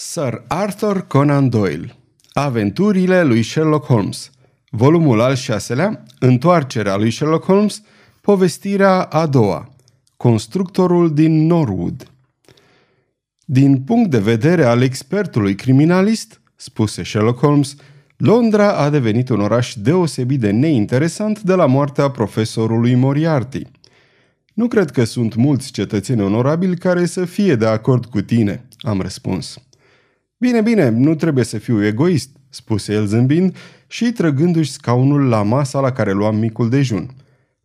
Sir Arthur Conan Doyle, Aventurile lui Sherlock Holmes, volumul al 6-lea, Întoarcerea lui Sherlock Holmes, povestirea a doua, Constructorul din Norwood. Din punct de vedere al expertului criminalist, spuse Sherlock Holmes, Londra a devenit un oraș deosebit de neinteresant de la moartea profesorului Moriarty. Nu cred că sunt mulți cetățeni onorabili care să fie de acord cu tine, am răspuns. Bine, bine, nu trebuie să fiu egoist, spuse el zâmbind și trăgându-și scaunul la masa la care luam micul dejun.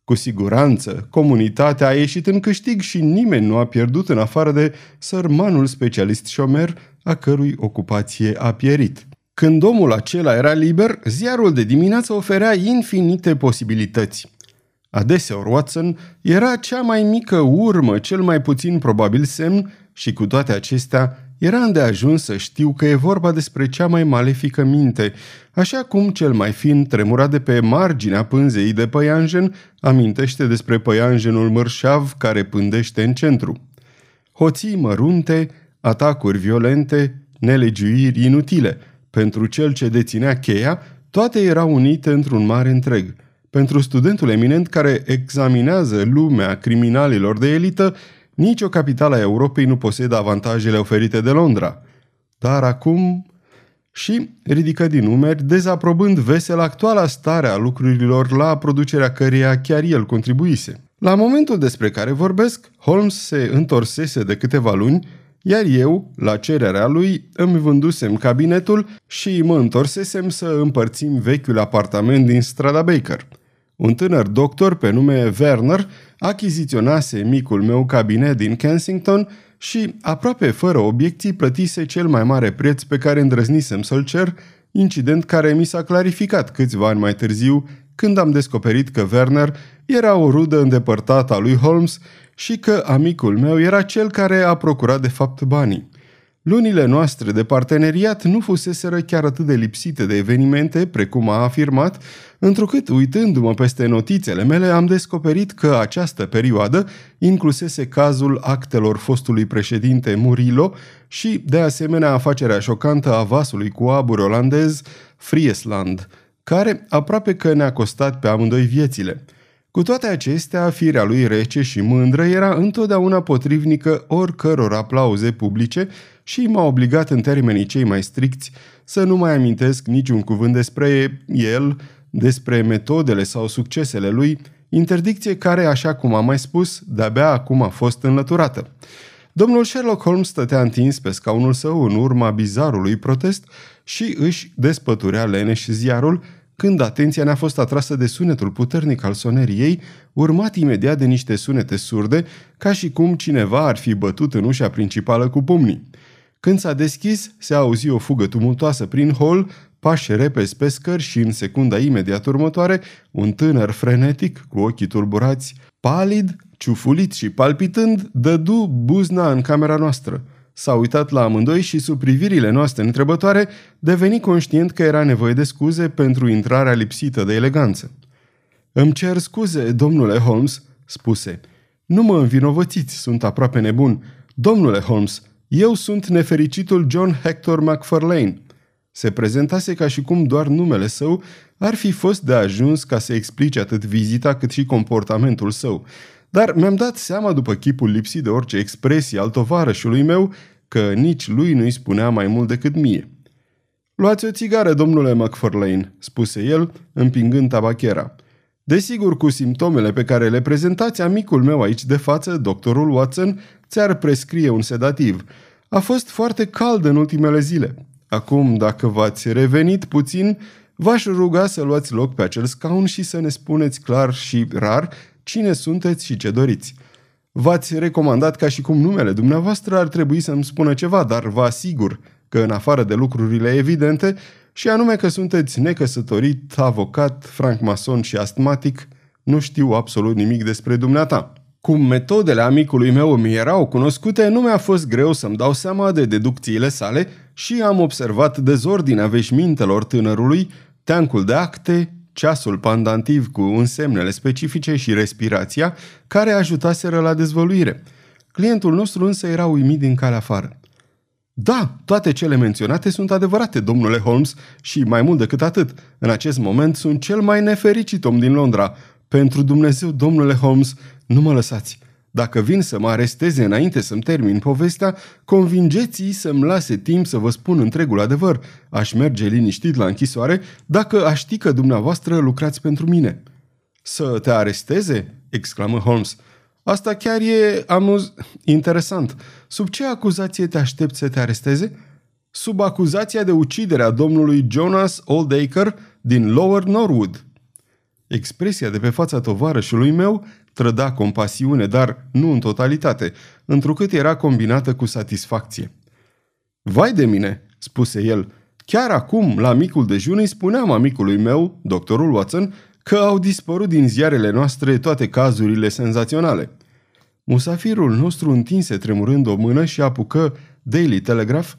Cu siguranță, comunitatea a ieșit în câștig și nimeni nu a pierdut în afară de sărmanul specialist șomer a cărui ocupație a pierit. Când omul acela era liber, ziarul de dimineață oferea infinite posibilități. Adeseori Watson era cea mai mică urmă, cel mai puțin probabil semn și cu toate acestea era îndeajuns să știu că e vorba despre cea mai malefică minte, așa cum cel mai fin tremura de pe marginea pânzei de păianjen amintește despre păianjenul mărșav care pândește în centru. Hoții mărunte, atacuri violente, nelegiuiri inutile. Pentru cel ce deținea cheia, toate erau unite într-un mare întreg. Pentru studentul eminent care examinează lumea criminalilor de elită, nicio capitală a Europei nu posedă avantajele oferite de Londra. Dar acum... Și ridică din umeri, dezaprobând vesel actuala stare a lucrurilor la producerea căreia chiar el contribuise. La momentul despre care vorbesc, Holmes se întorsese de câteva luni, iar eu, la cererea lui, îmi vândusem cabinetul și mă întorsesem să împărțim vechiul apartament din strada Baker. Un tânăr doctor pe nume Werner achiziționase micul meu cabinet din Kensington și, aproape fără obiecții, plătise cel mai mare preț pe care îndrăznisem să-l cer, incident care mi s-a clarificat câțiva ani mai târziu, când am descoperit că Werner era o rudă îndepărtată a lui Holmes și că amicul meu era cel care a procurat de fapt banii. Lunile noastre de parteneriat nu fuseseră chiar atât de lipsite de evenimente, precum a afirmat, întrucât, uitându-mă peste notițele mele, am descoperit că această perioadă inclusese cazul actelor fostului președinte Murillo și, de asemenea, afacerea șocantă a vasului cu abur olandez Friesland, care aproape că ne-a costat pe amândoi viețile. Cu toate acestea, firea lui rece și mândră era întotdeauna potrivnică oricăror aplauze publice și m-a obligat în termenii cei mai stricți să nu mai amintesc niciun cuvânt despre el, despre metodele sau succesele lui, interdicție care, așa cum am mai spus, de-abia acum a fost înlăturată. Domnul Sherlock Holmes stătea întins pe scaunul său în urma bizarului protest și își despăturea leneș ziarul, când atenția ne-a fost atrasă de sunetul puternic al sonerii ei, urmat imediat de niște sunete surde, ca și cum cineva ar fi bătut în ușa principală cu pumnii. Când s-a deschis, se auzi o fugă tumultoasă prin hol, pași repezi pe scări și, în secunda imediat următoare, un tânăr frenetic, cu ochii tulburați, palid, ciufulit și palpitând, dădu buzna în camera noastră. S-a uitat la amândoi și, sub privirile noastre întrebătoare, deveni conștient că era nevoie de scuze pentru intrarea lipsită de eleganță. Îmi cer scuze, domnule Holmes," spuse. Nu mă învinovățiți, sunt aproape nebun. Domnule Holmes, eu sunt nefericitul John Hector McFarlane." Se prezentase ca și cum doar numele său ar fi fost de ajuns ca să explice atât vizita cât și comportamentul său. Dar mi-am dat seama după chipul lipsit de orice expresie al tovarășului meu că nici lui nu-i spunea mai mult decât mie. Luați o țigară, domnule McFarlane," spuse el, împingând tabachera. Desigur, cu simptomele pe care le prezentați, amicul meu aici de față, doctorul Watson, ți-ar prescrie un sedativ. A fost foarte cald în ultimele zile. Acum, dacă v-ați revenit puțin, v-aș ruga să luați loc pe acel scaun și să ne spuneți clar și rar cine sunteți și ce doriți. V-ați recomandat ca și cum numele dumneavoastră ar trebui să-mi spună ceva, dar vă asigur că în afară de lucrurile evidente, și anume că sunteți necăsătorit, avocat, francmason și astmatic, nu știu absolut nimic despre dumneata. Cum metodele amicului meu mi erau cunoscute, nu mi-a fost greu să-mi dau seama de deducțiile sale și am observat dezordinea veșmintelor tânărului, teancul de acte, ceasul pandantiv cu însemnele specifice și respirația, care ajutaseră la dezvăluire. Clientul nostru însă era uimit din calea afară. Da, toate cele menționate sunt adevărate, domnule Holmes, și mai mult decât atât. În acest moment sunt cel mai nefericit om din Londra. Pentru Dumnezeu, domnule Holmes, nu mă lăsați. Dacă vin să mă aresteze înainte să-mi termin povestea, convingeți-i să-mi lase timp să vă spun întregul adevăr. Aș merge liniștit la închisoare dacă aș ști că dumneavoastră lucrați pentru mine. Să te aresteze? Exclamă Holmes. Asta chiar e interesant. Sub ce acuzație te aștepți să te aresteze? Sub acuzația de ucidere a domnului Jonas Oldacre din Lower Norwood. Expresia de pe fața tovarășului meu trăda compasiune, dar nu în totalitate, întrucât era combinată cu satisfacție. Vai de mine, spuse el, chiar acum, la micul dejun, îi spuneam amicului meu, doctorul Watson, că au dispărut din ziarele noastre toate cazurile senzaționale. Musafirul nostru întinse tremurând o mână și apucă Daily Telegraph,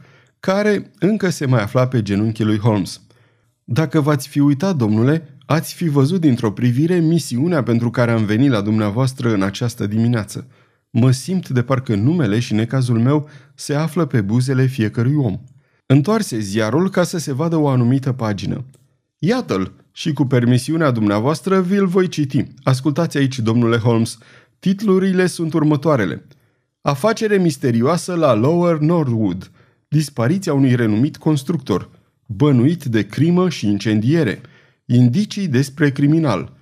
care încă se mai afla pe genunchii lui Holmes. Dacă v-ați fi uitat, domnule, ați fi văzut dintr-o privire misiunea pentru care am venit la dumneavoastră în această dimineață. Mă simt de parcă numele și necazul meu se află pe buzele fiecărui om. Întoarse ziarul ca să se vadă o anumită pagină. Iată-l și cu permisiunea dumneavoastră vi-l voi citi. Ascultați aici, domnule Holmes. Titlurile sunt următoarele. Afacere misterioasă la Lower Norwood. Dispariția unui renumit constructor. Bănuit de crimă și incendiere. Indicii despre criminal.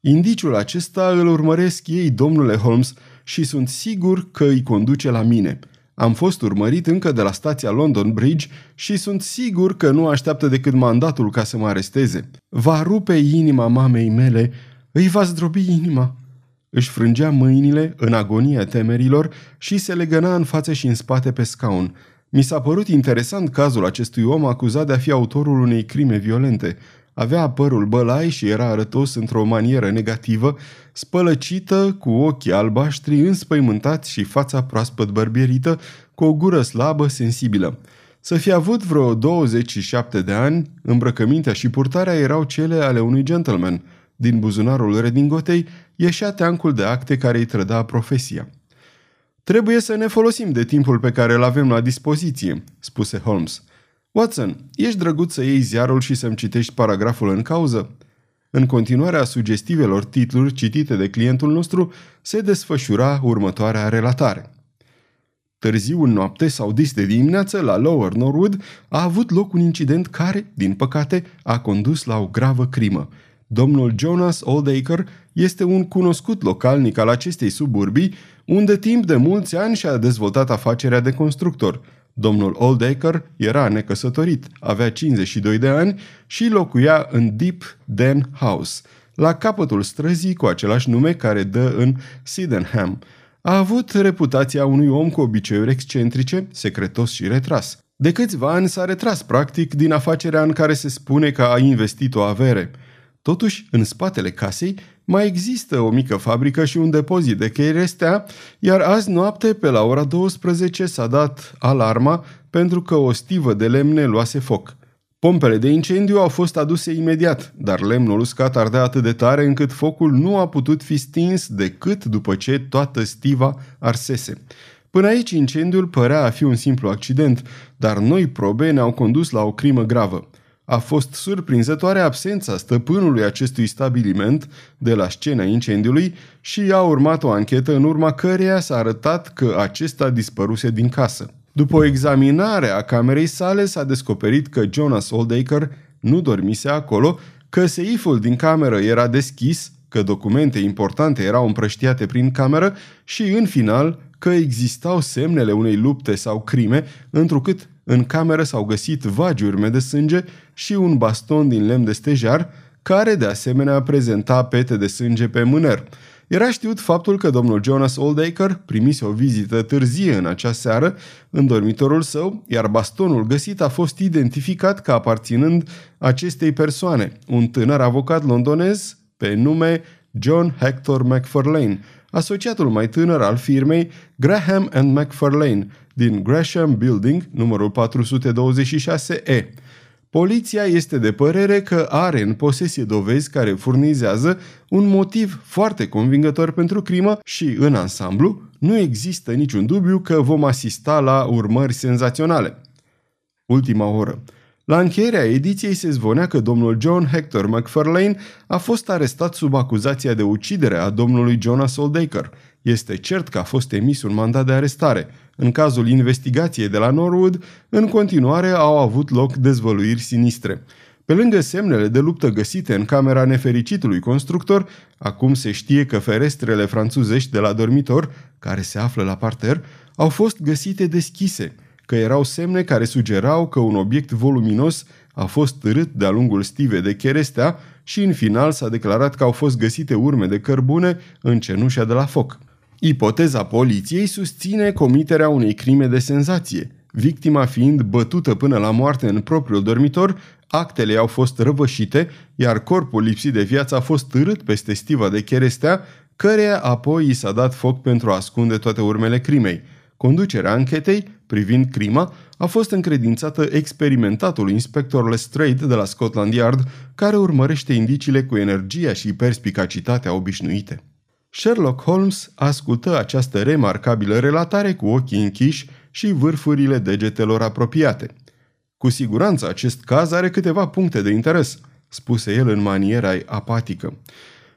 Indiciul acesta îl urmăresc ei, domnule Holmes, și sunt sigur că îi conduce la mine. Am fost urmărit încă de la stația London Bridge și sunt sigur că nu așteaptă decât mandatul ca să mă aresteze. Va rupe inima mamei mele, îi va zdrobi inima. Își frângea mâinile în agonia temerilor și se legăna în față și în spate pe scaun. Mi s-a părut interesant cazul acestui om acuzat de a fi autorul unei crime violente. Avea părul bălai și era arătos într-o manieră negativă, spălăcită, cu ochii albaștri, înspăimântați și fața proaspăt bărbierită, cu o gură slabă, sensibilă. Să fi avut vreo 27 de ani, îmbrăcămintea și purtarea erau cele ale unui gentleman. Din buzunarul redingotei ieșea teancul de acte care îi trăda profesia. Trebuie să ne folosim de timpul pe care îl avem la dispoziție, spuse Holmes. Watson, ești drăguț să iei ziarul și să-mi citești paragraful în cauză? În continuarea sugestivelor titluri citite de clientul nostru, se desfășura următoarea relatare. Târziu în noapte sau dis de dimineață, la Lower Norwood, a avut loc un incident care, din păcate, a condus la o gravă crimă. Domnul Jonas Oldacre este un cunoscut localnic al acestei suburbii, unde timp de mulți ani și-a dezvoltat afacerea de constructor. Domnul Oldacre era necăsătorit, avea 52 de ani și locuia în Deep Dene House, la capătul străzii cu același nume care dă în Sydenham. A avut reputația unui om cu obiceiuri excentrice, secretos și retras. De câțiva ani s-a retras practic din afacerea în care se spune că a investit o avere. Totuși, în spatele casei mai există o mică fabrică și un depozit de chei restea, iar azi noapte, pe la ora 12, s-a dat alarma pentru că o stivă de lemne luase foc. Pompele de incendiu au fost aduse imediat, dar lemnul uscat ardea atât de tare încât focul nu a putut fi stins decât după ce toată stiva arsese. Până aici incendiul părea a fi un simplu accident, dar noi probe ne-au condus la o crimă gravă. A fost surprinzătoare absența stăpânului acestui stabiliment de la scena incendiului și a urmat o anchetă în urma căreia s-a arătat că acesta dispăruse din casă. După o examinare a camerei sale s-a descoperit că Jonas Oldacre nu dormise acolo, că seiful din cameră era deschis, că documente importante erau împrăștiate prin cameră și, în final, că existau semnele unei lupte sau crime, întrucât în cameră s-au găsit vagi urme de sânge și un baston din lemn de stejar, care de asemenea prezenta pete de sânge pe mâner. Era știut faptul că domnul Jonas Oldacre primise o vizită târzie în acea seară în dormitorul său, iar bastonul găsit a fost identificat ca aparținând acestei persoane, un tânăr avocat londonez pe nume John Hector McFarlane, asociatul mai tânăr al firmei Graham and McFarlane, din Gresham Building, numărul 426E. Poliția este de părere că are în posesie dovezi care furnizează un motiv foarte convingător pentru crimă și, în ansamblu, nu există niciun dubiu că vom asista la urmări senzaționale. Ultima oră. La încheierea ediției se zvonea că domnul John Hector McFarlane a fost arestat sub acuzația de ucidere a domnului Jonas Oldacre. Este cert că a fost emis un mandat de arestare. În cazul investigației de la Norwood, în continuare au avut loc dezvăluiri sinistre. Pe lângă semnele de luptă găsite în camera nefericitului constructor, acum se știe că ferestrele franțuzești de la dormitor, care se află la parter, au fost găsite deschise, că erau semne care sugerau că un obiect voluminos a fost târât de-a lungul stivei de cherestea și în final s-a declarat că au fost găsite urme de cărbune în cenușa de la foc. Ipoteza poliției susține comiterea unei crime de senzație. Victima fiind bătută până la moarte în propriul dormitor, actele au fost răvășite, iar corpul lipsit de viață a fost târât peste stiva de cherestea, căreia apoi i s-a dat foc pentru a ascunde toate urmele crimei. Conducerea anchetei privind crima a fost încredințată experimentatului inspector Lestrade de la Scotland Yard, care urmărește indiciile cu energia și perspicacitatea obișnuite. Sherlock Holmes ascultă această remarcabilă relatare cu ochii închiși și vârfurile degetelor apropiate. "Cu siguranță acest caz are câteva puncte de interes," spuse el în maniera apatică.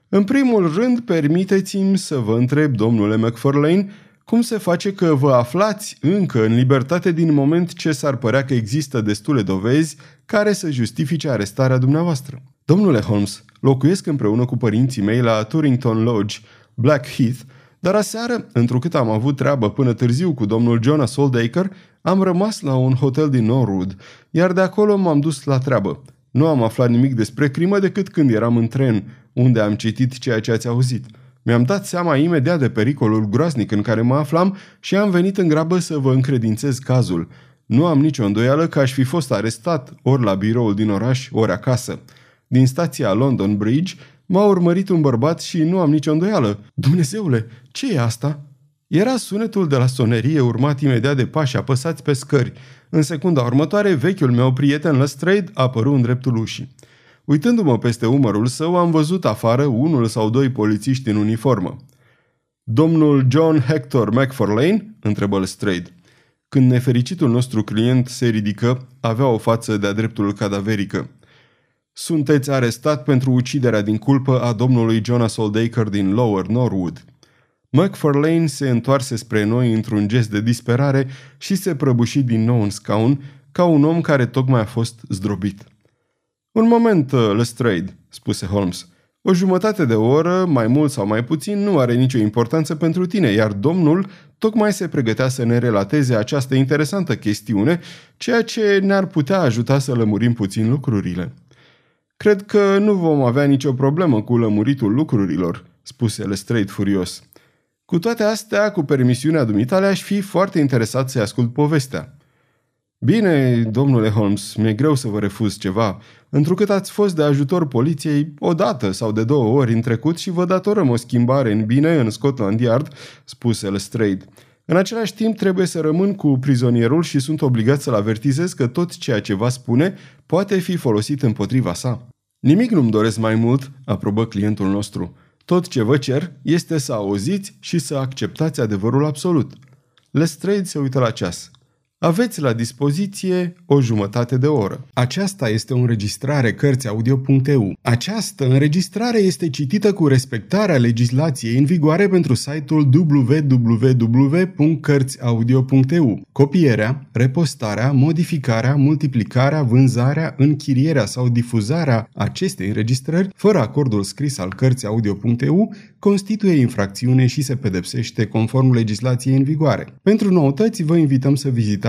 "În primul rând, permiteți-mi să vă întreb, domnule McFarlane, cum se face că vă aflați încă în libertate din moment ce s-ar părea că există destule dovezi care să justifice arestarea dumneavoastră?" "Domnule Holmes, locuiesc împreună cu părinții mei la Torrington Lodge, Blackheath, dar aseară, întrucât am avut treabă până târziu cu domnul Jonas Oldacre, am rămas la un hotel din Norwood, iar de acolo m-am dus la treabă. Nu am aflat nimic despre crimă decât când eram în tren, unde am citit ceea ce ați auzit. Mi-am dat seama imediat de pericolul groaznic în care mă aflam și am venit în grabă să vă încredințez cazul. Nu am nicio îndoială că aș fi fost arestat ori la biroul din oraș, ori acasă. Din stația London Bridge m-a urmărit un bărbat și nu am nicio îndoială." "Dumnezeule, ce e asta?" Era sunetul de la sonerie urmat imediat de pași apăsați pe scări. În secunda următoare, vechiul meu prieten Lestrade apăru în dreptul ușii. Uitându-mă peste umărul său, am văzut afară unul sau doi polițiști în uniformă. "Domnul John Hector McFarlane?" întrebă Lestrade. Când nefericitul nostru client se ridică, avea o față de-a dreptul cadaverică. "Sunteți arestat pentru uciderea din culpă a domnului Jonas Oldacre din Lower Norwood." McFarlane se întoarse spre noi într-un gest de disperare și se prăbuși din nou în scaun, ca un om care tocmai a fost zdrobit. "Un moment, Lestrade," spuse Holmes. "O jumătate de oră, mai mult sau mai puțin, nu are nicio importanță pentru tine, iar domnul tocmai se pregătea să ne relateze această interesantă chestiune, ceea ce ne-ar putea ajuta să lămurim puțin lucrurile." "Cred că nu vom avea nicio problemă cu lămuritul lucrurilor," spuse Lestrade furios. "Cu toate astea, cu permisiunea dumitale, aș fi foarte interesat să-i ascult povestea." "Bine, domnule Holmes, mi-e greu să vă refuz ceva, întrucât ați fost de ajutor poliției o dată sau de două ori în trecut și vă datorăm o schimbare în bine în Scotland Yard," spuse Lestrade. "În același timp trebuie să rămân cu prizonierul și sunt obligat să-l avertizez că tot ceea ce va spune poate fi folosit împotriva sa." "Nimic nu-mi doresc mai mult," aprobă clientul nostru. "Tot ce vă cer este să auziți și să acceptați adevărul absolut." Lestrade se uită la ceas. "Aveți la dispoziție o jumătate de oră." Aceasta este o înregistrare Cărțiaudio.eu. Această înregistrare este citită cu respectarea legislației în vigoare pentru site-ul www.cărțiaudio.eu. Copierea, repostarea, modificarea, multiplicarea, vânzarea, închirierea sau difuzarea acestei înregistrări, fără acordul scris al Cărțiaudio.eu, constituie infracțiune și se pedepsește conform legislației în vigoare. Pentru noutăți, vă invităm să vizitați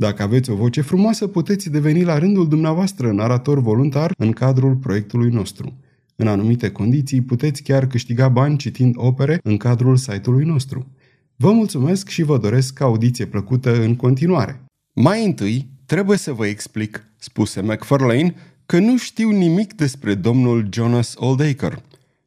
Dacă aveți o voce frumoasă, puteți deveni la rândul dumneavoastră narator voluntar în cadrul proiectului nostru. În anumite condiții, puteți chiar câștiga bani citind opere în cadrul site-ului nostru. Vă mulțumesc și vă doresc audiție plăcută în continuare. Mai întâi, trebuie să vă explic, spuse McFarlane, că nu știu nimic despre domnul Jonas Oldacre.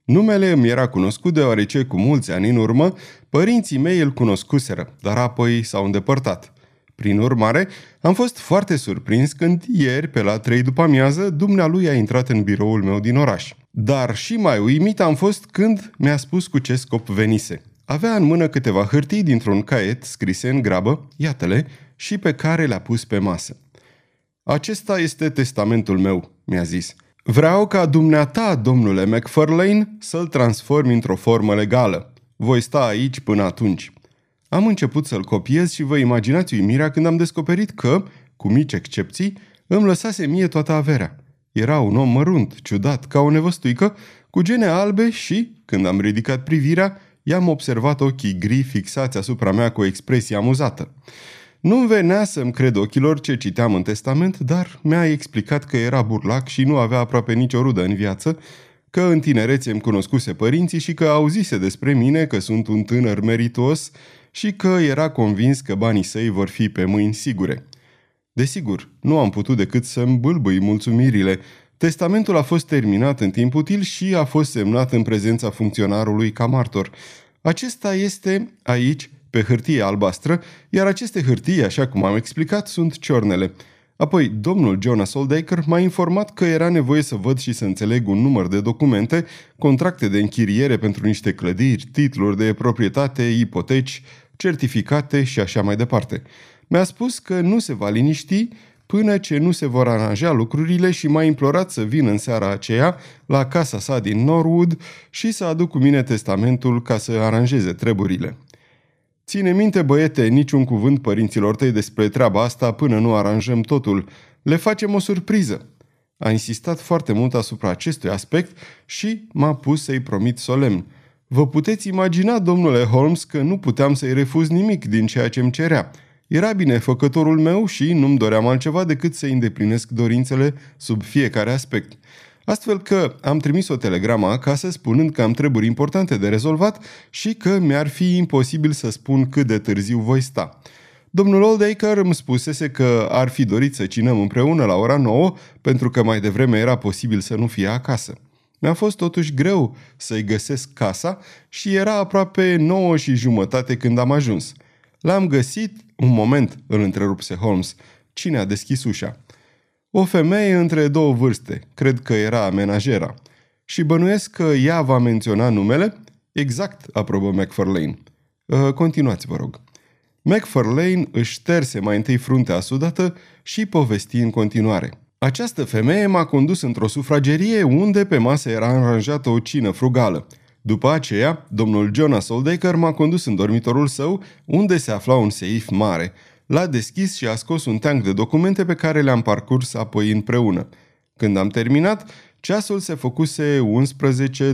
Numele îmi era cunoscut deoarece cu mulți ani în urmă, părinții mei îl cunoscuseră, dar apoi s-au îndepărtat. Prin urmare, am fost foarte surprins când ieri, pe la 3 după amiază, dumnealui a intrat în biroul meu din oraș. Dar și mai uimit am fost când mi-a spus cu ce scop venise. Avea în mână câteva hârtii dintr-un caiet scrise în grabă, iată-le, și pe care le-a pus pe masă. Acesta este testamentul meu, mi-a zis. Vreau ca dumneata, domnule McFarlane, să-l transformi într-o formă legală. Voi sta aici până atunci. Am început să-l copiez și vă imaginați uimirea când am descoperit că, cu mici excepții, îmi lăsase mie toată averea. Era un om mărunt, ciudat, ca o nevăstuică, cu gene albe și, când am ridicat privirea, i-am observat ochii gri fixați asupra mea cu o expresie amuzată. Nu-mi venea să-mi cred ochilor ce citeam în testament, dar mi-a explicat că era burlac și nu avea aproape nicio rudă în viață, că în tinerețe îmi cunoscuse părinții și că auzise despre mine că sunt un tânăr meritos și că era convins că banii săi vor fi pe mâini sigure. Desigur, nu am putut decât să-mi bâlbâi mulțumirile. Testamentul a fost terminat în timp util și a fost semnat în prezența funcționarului ca martor. Acesta este aici, pe hârtie albastră, iar aceste hârtii, așa cum am explicat, sunt ciornele. Apoi, domnul Jonas Oldacre m-a informat că era nevoie să văd și să înțeleg un număr de documente, contracte de închiriere pentru niște clădiri, titluri de proprietate, ipoteci, certificate și așa mai departe. Mi-a spus că nu se va liniști până ce nu se vor aranja lucrurile și m-a implorat să vin în seara aceea la casa sa din Norwood și să aduc cu mine testamentul ca să aranjeze treburile. Ține minte, băiete, niciun cuvânt părinților tăi despre treaba asta până nu aranjăm totul. Le facem o surpriză. A insistat foarte mult asupra acestui aspect și m-a pus să-i promit solemn. Vă puteți imagina, domnule Holmes, că nu puteam să-i refuz nimic din ceea ce îmi cerea. Era binefăcătorul meu și nu-mi doream altceva decât să-i îndeplinesc dorințele sub fiecare aspect. Astfel că am trimis o telegramă acasă spunând că am treburi importante de rezolvat și că mi-ar fi imposibil să spun cât de târziu voi sta. Domnul Oldacre îmi spusese că ar fi dorit să cinăm împreună la ora 9 pentru că mai devreme era posibil să nu fie acasă. Mi-a fost totuși greu să-i găsesc casa și era aproape 9:30 când am ajuns. L-am găsit... Un moment, îl întrerupse Holmes. Cine a deschis ușa? O femeie între două vârste, cred că era menajera. Și bănuiesc că ea va menționa numele? Exact, aprobă McFarlane. Continuați, vă rog. McFarlane își șterse mai întâi fruntea sudată și povesti în continuare. Această femeie m-a condus într-o sufragerie unde pe masă era aranjată o cină frugală. După aceea, domnul Jonas Oldacre m-a condus în dormitorul său, unde se afla un seif mare. L-a deschis și a scos un teanc de documente pe care le-am parcurs apoi împreună. Când am terminat, ceasul se făcuse 11:12.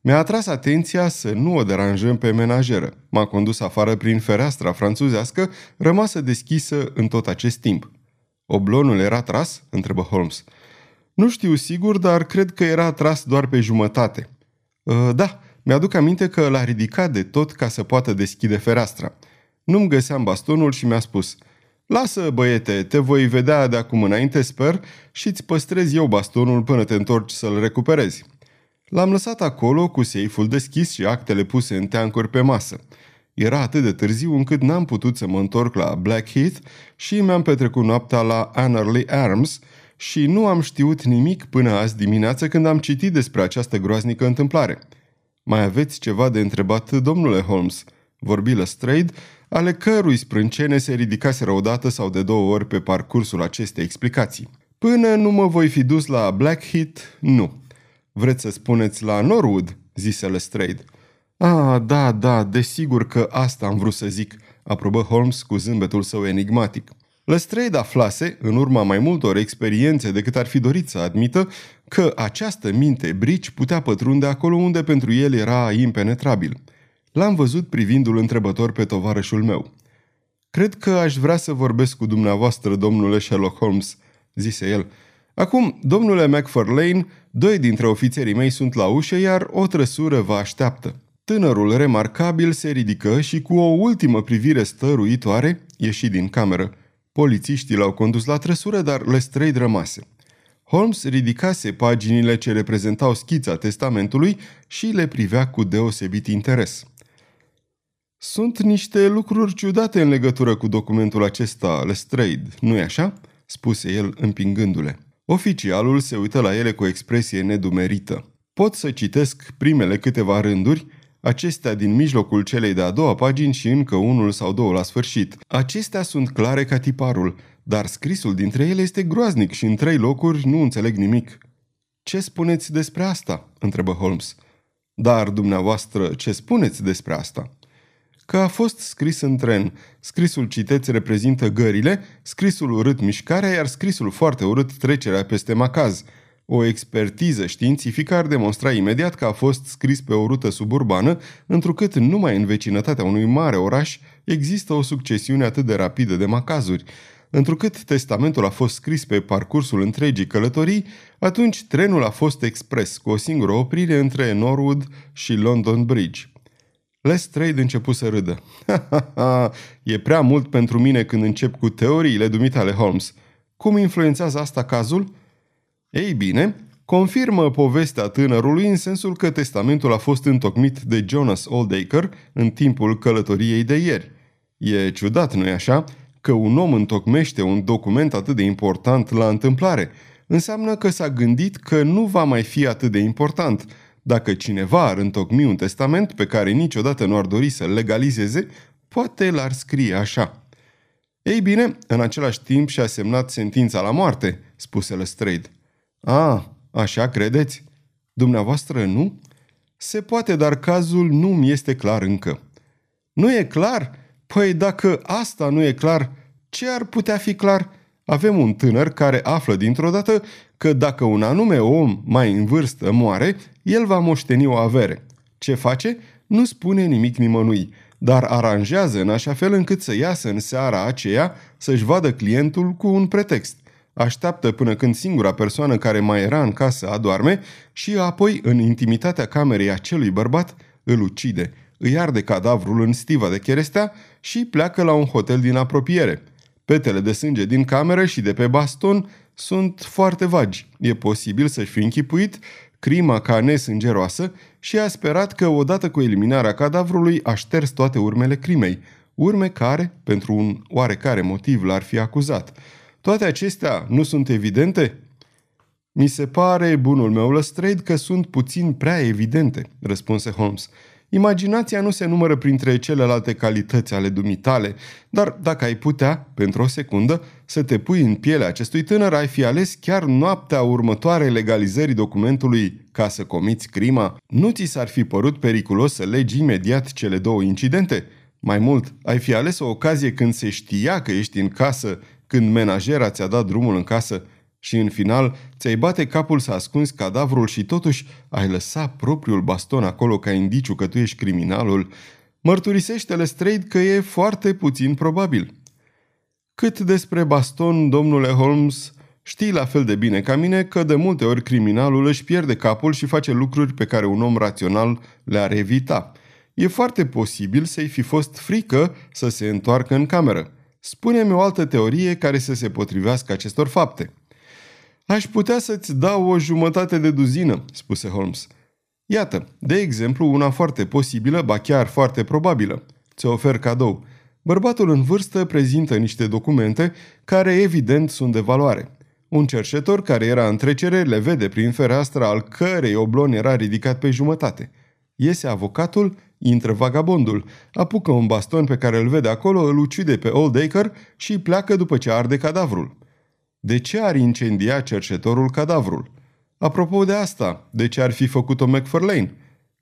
Mi-a atras atenția să nu o deranjăm pe menajeră. M-a condus afară prin fereastra franțuzească, rămasă deschisă în tot acest timp. Oblonul era tras? Întrebă Holmes. Nu știu sigur, dar cred că era tras doar pe jumătate. Da, mi-aduc aminte că l-a ridicat de tot ca să poată deschide fereastra. Nu-mi găseam bastonul și mi-a spus: Lasă, băiete, te voi vedea de acum înainte, sper, și îți păstrez eu bastonul până te întorci să-l recuperezi. L-am lăsat acolo cu seiful deschis și actele puse în teancuri pe masă. Era atât de târziu încât n-am putut să mă întorc la Blackheath și mi-am petrecut noaptea la Annerley Arms, și nu am știut nimic până azi dimineață când am citit despre această groaznică întâmplare. Mai aveți ceva de întrebat, domnule Holmes? Vorbi Lestrade, ale cărui sprâncene se ridicaseră odată sau de două ori pe parcursul acestei explicații. Până nu mă voi fi dus la Blackheath, nu. Vreți să spuneți la Norwood?" zise Lestrade. Ah, da, desigur că asta am vrut să zic," aprobă Holmes cu zâmbetul său enigmatic. Lestrade aflase, în urma mai multor experiențe decât ar fi dorit să admită, că această minte brici putea pătrunde acolo unde pentru el era impenetrabil. L-am văzut privindu-l întrebător pe tovarășul meu. "Cred că aș vrea să vorbesc cu dumneavoastră, domnule Sherlock Holmes," zise el. "Acum, domnule McFarlane, doi dintre ofițerii mei sunt la ușă, iar o trăsură vă așteaptă." Tânărul remarcabil se ridică și cu o ultimă privire stăruitoare ieși din cameră. Polițiștii l-au condus la trăsură, dar Lestrade rămase. Holmes ridicase paginile ce reprezentau schița testamentului și le privea cu deosebit interes. "Sunt niște lucruri ciudate în legătură cu documentul acesta, Lestrade, nu-i așa?" spuse el împingându-le. Oficialul se uită la ele cu o expresie nedumerită. Pot să citesc primele câteva rânduri, acestea din mijlocul celei de-a doua pagini și încă unul sau două la sfârșit. Acestea sunt clare ca tiparul, dar scrisul dintre ele este groaznic și în trei locuri nu înțeleg nimic. "Ce spuneți despre asta?" întrebă Holmes. "Dar dumneavoastră, ce spuneți despre asta?" "Că a fost scris în tren. Scrisul citeți reprezintă gările, scrisul urât mișcarea, iar scrisul foarte urât trecerea peste macaz. O expertiză științifică ar demonstra imediat că a fost scris pe o rută suburbană, întrucât numai în vecinătatea unui mare oraș există o succesiune atât de rapidă de macazuri. Întrucât testamentul a fost scris pe parcursul întregii călătorii, atunci trenul a fost expres, cu o singură oprire între Norwood și London Bridge." Lestrade începu să râdă. "Ha, e prea mult pentru mine când încep cu teoriile dumitale, Holmes. Cum influențează asta cazul?" "Ei bine, confirmă povestea tânărului în sensul că testamentul a fost întocmit de Jonas Oldacre în timpul călătoriei de ieri. E ciudat, nu-i așa, că un om întocmește un document atât de important la întâmplare. Înseamnă că s-a gândit că nu va mai fi atât de important. Dacă cineva ar întocmi un testament pe care niciodată nu ar dori să-l legalizeze, poate l-ar scrie așa." "Ei bine, în același timp și-a semnat sentința la moarte," spuse Lestrade. "Ah, așa credeți? Dumneavoastră nu?" "Se poate, dar cazul nu-mi este clar încă." "Nu e clar? Păi dacă asta nu e clar, ce ar putea fi clar? Avem un tânăr care află dintr-o dată că dacă un anume om mai în vârstă moare, el va moșteni o avere. Ce face? Nu spune nimic nimănui, dar aranjează în așa fel încât să iasă în seara aceea să-și vadă clientul cu un pretext. Așteaptă până când singura persoană care mai era în casă adoarme și apoi, în intimitatea camerei acelui bărbat, îl ucide, îi arde cadavrul în stiva de cherestea și pleacă la un hotel din apropiere. Petele de sânge din cameră și de pe baston sunt foarte vagi. E posibil să-și fi închipuit crima ca nesângeroasă și a sperat că odată cu eliminarea cadavrului a șters toate urmele crimei, urme care, pentru un oarecare motiv, l-ar fi acuzat. Toate acestea nu sunt evidente?" "Mi se pare, bunul meu Lestrade, că sunt puțin prea evidente," răspunse Holmes. "Imaginația nu se numără printre celelalte calități ale dumitale, dar dacă ai putea, pentru o secundă, să te pui în pielea acestui tânăr, ai fi ales chiar noaptea următoare legalizării documentului ca să comiți crima. Nu ți s-ar fi părut periculos să legi imediat cele două incidente? Mai mult, ai fi ales o ocazie când se știa că ești în casă, când menajera ți-a dat drumul în casă și, în final, ți-ai bate capul să ascunzi cadavrul și, totuși, ai lăsat propriul baston acolo ca indiciu că tu ești criminalul. Mărturisește, Lestrade, că e foarte puțin probabil." "Cât despre baston, domnule Holmes, știi la fel de bine ca mine că de multe ori criminalul își pierde capul și face lucruri pe care un om rațional le-ar evita. E foarte posibil să-i fi fost frică să se întoarcă în cameră. Spune-mi o altă teorie care să se potrivească acestor fapte." "Aș putea să-ți dau o jumătate de duzină," spuse Holmes. "Iată, de exemplu, una foarte posibilă, ba chiar foarte probabilă. Ți-o ofer cadou. Bărbatul în vârstă prezintă niște documente care evident sunt de valoare. Un cerșetor care era în trecere le vede prin fereastra al cărei oblon era ridicat pe jumătate. Iese avocatul, Intră vagabondul, apucă un baston pe care îl vede acolo, îl ucide pe Oldacre și pleacă după ce arde cadavrul. De ce ar incendia cercetorul cadavrul? Apropo de asta, de ce ar fi făcut-o McFarlane?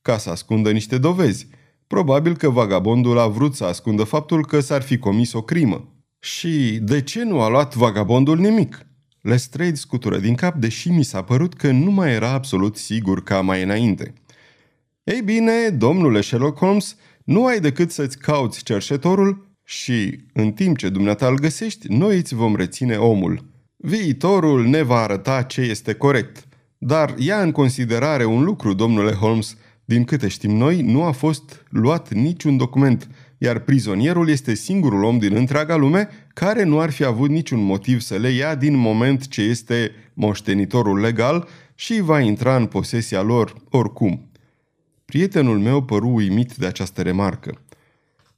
Ca să ascundă niște dovezi. Probabil că vagabondul a vrut să ascundă faptul că s-ar fi comis o crimă. Și de ce nu a luat vagabondul nimic? Lestrade scutură din cap, deși mi s-a părut că nu mai era absolut sigur ca mai înainte. Ei bine, domnule Sherlock Holmes, nu ai decât să-ți cauți cerșetorul și, în timp ce dumneata îl găsești, noi îți vom reține omul. Viitorul ne va arăta ce este corect. Dar ia în considerare un lucru, domnule Holmes. Din câte știm noi, nu a fost luat niciun document, iar prizonierul este singurul om din întreaga lume care nu ar fi avut niciun motiv să le ia din moment ce este moștenitorul legal și va intra în posesia lor oricum. Prietenul meu păru uimit de această remarcă.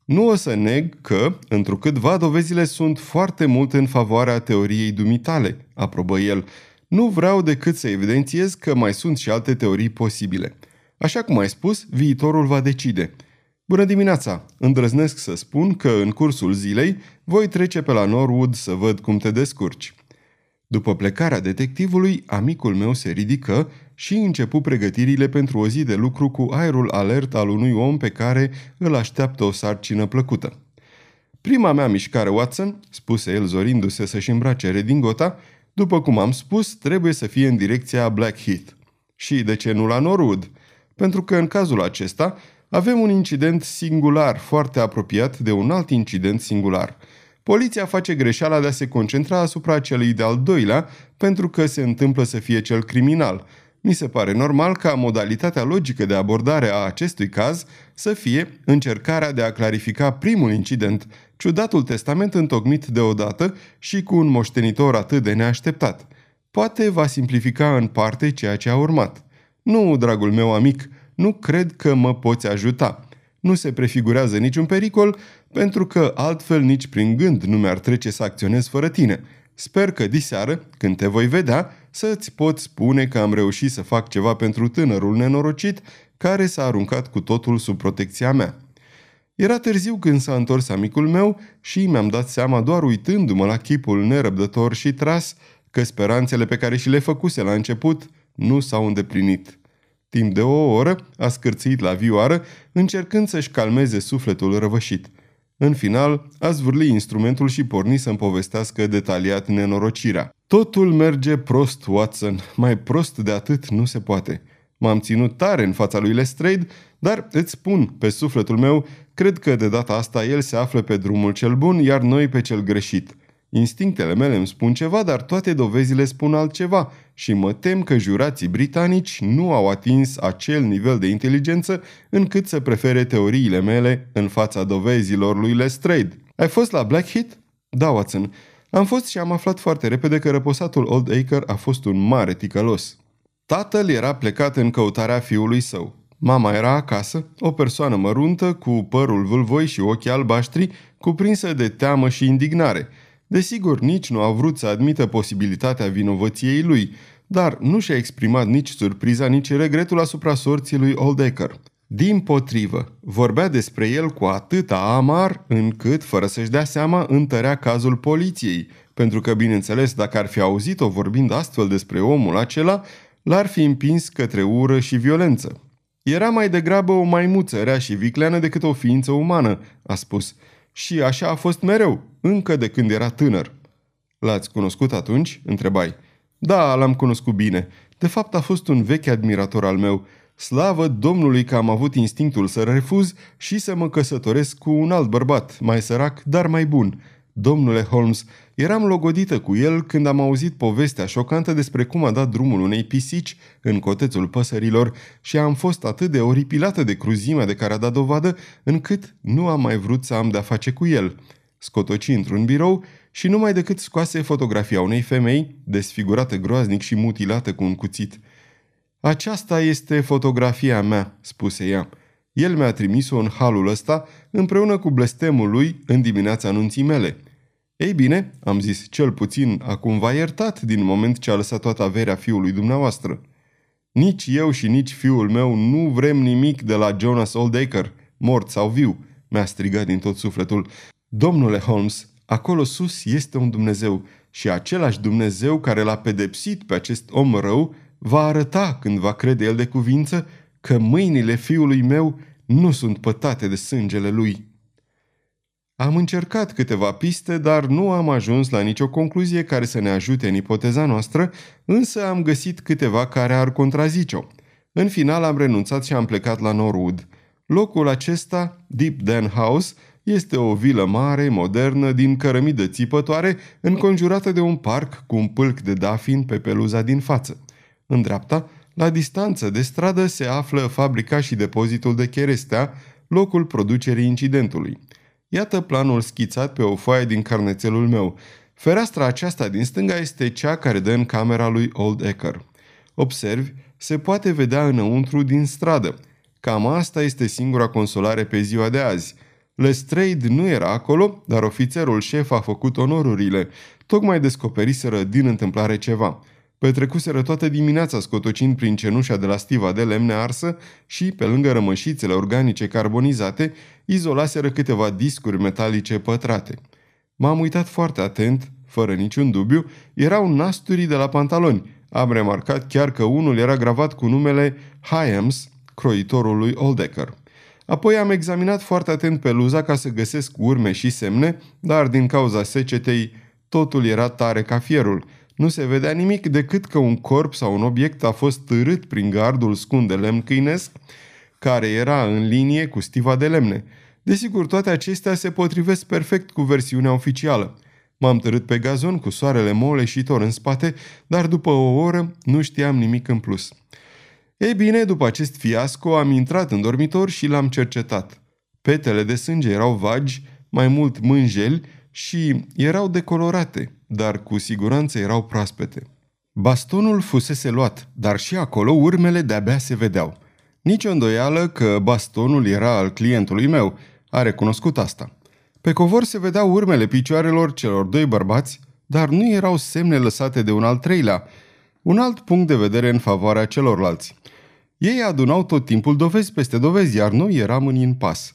Nu o să neg că, întrucâtva, dovezile sunt foarte mult în favoarea teoriei dumitale, aprobă el. Nu vreau decât să evidențiez că mai sunt și alte teorii posibile. Așa cum ai spus, viitorul va decide. Bună dimineața! Îndrăznesc să spun că, în cursul zilei, voi trece pe la Norwood să văd cum te descurci. După plecarea detectivului, amicul meu se ridică și începu pregătirile pentru o zi de lucru cu aerul alert al unui om pe care îl așteaptă o sarcină plăcută. Prima mea mișcare, Watson, spuse el zorindu-se să-și îmbrace redingota, după cum am spus, trebuie să fie în direcția Blackheath. Și de ce nu la Norwood? Pentru că în cazul acesta avem un incident singular foarte apropiat de un alt incident singular. Poliția face greșeala de a se concentra asupra celui de-al doilea pentru că se întâmplă să fie cel criminal. Mi se pare normal ca modalitatea logică de abordare a acestui caz să fie încercarea de a clarifica primul incident, ciudatul testament întocmit deodată și cu un moștenitor atât de neașteptat. Poate va simplifica în parte ceea ce a urmat. Nu, dragul meu amic, nu cred că mă poți ajuta. Nu se prefigurează niciun pericol, pentru că altfel nici prin gând nu mi-ar trece să acționez fără tine. Sper că diseară, când te voi vedea, să-ți pot spune că am reușit să fac ceva pentru tânărul nenorocit care s-a aruncat cu totul sub protecția mea. Era târziu când s-a întors amicul meu și mi-am dat seama doar uitându-mă la chipul nerăbdător și tras că speranțele pe care și le făcuse la început nu s-au îndeplinit. Timp de o oră a scârțâit la vioară, încercând să-și calmeze sufletul răvășit. În final, a zvârlit instrumentul și porni să-mi povestească detaliat nenorocirea. Totul merge prost, Watson. Mai prost de atât nu se poate. M-am ținut tare în fața lui Lestrade, dar îți spun, pe sufletul meu, cred că de data asta el se află pe drumul cel bun, iar noi pe cel greșit. Instinctele mele îmi spun ceva, dar toate dovezile spun altceva și mă tem că jurații britanici nu au atins acel nivel de inteligență încât să prefere teoriile mele în fața dovezilor lui Lestrade. Ai fost la Blackheath? Da, Watson. Am fost și am aflat foarte repede că răposatul Oldacre a fost un mare ticălos. Tatăl era plecat în căutarea fiului său. Mama era acasă, o persoană măruntă, cu părul vâlvoi și ochii albaștri, cuprinsă de teamă și indignare. Desigur, nici nu a vrut să admită posibilitatea vinovăției lui, dar nu și-a exprimat nici surpriza, nici regretul asupra sorții lui Oldacre. Dimpotrivă, vorbea despre el cu atâta amar, încât, fără să-și dea seama, întărea cazul poliției, pentru că, bineînțeles, dacă ar fi auzit-o vorbind astfel despre omul acela, l-ar fi împins către ură și violență. Era mai degrabă o maimuță rea și vicleană decât o ființă umană, a spus. Și așa a fost mereu, încă de când era tânăr. L-ați cunoscut atunci? Întrebai. Da, l-am cunoscut bine. De fapt a fost un vechi admirator al meu. Slavă Domnului că am avut instinctul să refuz și să mă căsătoresc cu un alt bărbat, mai sărac, dar mai bun. Domnule Holmes, eram logodită cu el când am auzit povestea șocantă despre cum a dat drumul unei pisici în cotețul păsărilor și am fost atât de oripilată de cruzimea de care a dat dovadă, încât nu am mai vrut să am de-a face cu el. Scotoci într-un birou și numai decât scoase fotografia unei femei, desfigurată groaznic și mutilată cu un cuțit. Aceasta este fotografia mea, spuse ea. El mi-a trimis-o în halul ăsta, împreună cu blestemul lui, în dimineața anunții mele. Ei bine, am zis, cel puțin acum v-a iertat din moment ce a lăsat toată averea fiului dumneavoastră. Nici eu și nici fiul meu nu vrem nimic de la Jonas Oldacre, mort sau viu, mi-a strigat din tot sufletul. Domnule Holmes, acolo sus este un Dumnezeu și același Dumnezeu care l-a pedepsit pe acest om rău va arăta, când va crede el de cuvință, că mâinile fiului meu nu sunt pătate de sângele lui. Am încercat câteva piste, dar nu am ajuns la nicio concluzie care să ne ajute în ipoteza noastră, însă am găsit câteva care ar contrazice-o. În final am renunțat și am plecat la Norwood. Locul acesta, Deep Dene House, este o vilă mare, modernă, din cărămidă țipătoare, înconjurată de un parc cu un pâlc de dafin pe peluza din față. În dreapta, la distanță de stradă, se află fabrica și depozitul de cherestea, locul producerii incidentului. Iată planul schițat pe o foaie din carnețelul meu. Fereastra aceasta din stânga este cea care dă în camera lui Oldacre. Observi, se poate vedea înăuntru din stradă. Cam asta este singura consolare pe ziua de azi. Lestrade nu era acolo, dar ofițerul șef a făcut onorurile. Tocmai descoperiseră din întâmplare ceva. Petrecuseră toată dimineața scotocind prin cenușa de la stiva de lemne arsă și, pe lângă rămășițele organice carbonizate, izolaseră câteva discuri metalice pătrate. M-am uitat foarte atent, fără niciun dubiu, erau nasturii de la pantaloni. Am remarcat chiar că unul era gravat cu numele Hayams, croitorul lui Oldacre. Apoi am examinat foarte atent peluza ca să găsesc urme și semne, dar din cauza secetei totul era tare ca fierul. Nu se vedea nimic decât că un corp sau un obiect a fost târât prin gardul scund de lemn câinesc, care era în linie cu stiva de lemne. Desigur, toate acestea se potrivesc perfect cu versiunea oficială. M-am târât pe gazon cu soarele moleșitor în spate, dar după o oră nu știam nimic în plus. Ei bine, după acest fiasco am intrat în dormitor și l-am cercetat. Petele de sânge erau vagi, mai mult mânjeli, și erau decolorate, dar cu siguranță erau proaspete. Bastonul fusese luat, dar și acolo urmele de-abia se vedeau. Nici o îndoială că bastonul era al clientului meu, a recunoscut asta. Pe covor se vedeau urmele picioarelor celor doi bărbați, dar nu erau semne lăsate de un al treilea, un alt punct de vedere în favoarea celorlalți. Ei adunau tot timpul dovezi peste dovezi, iar noi eram în impas.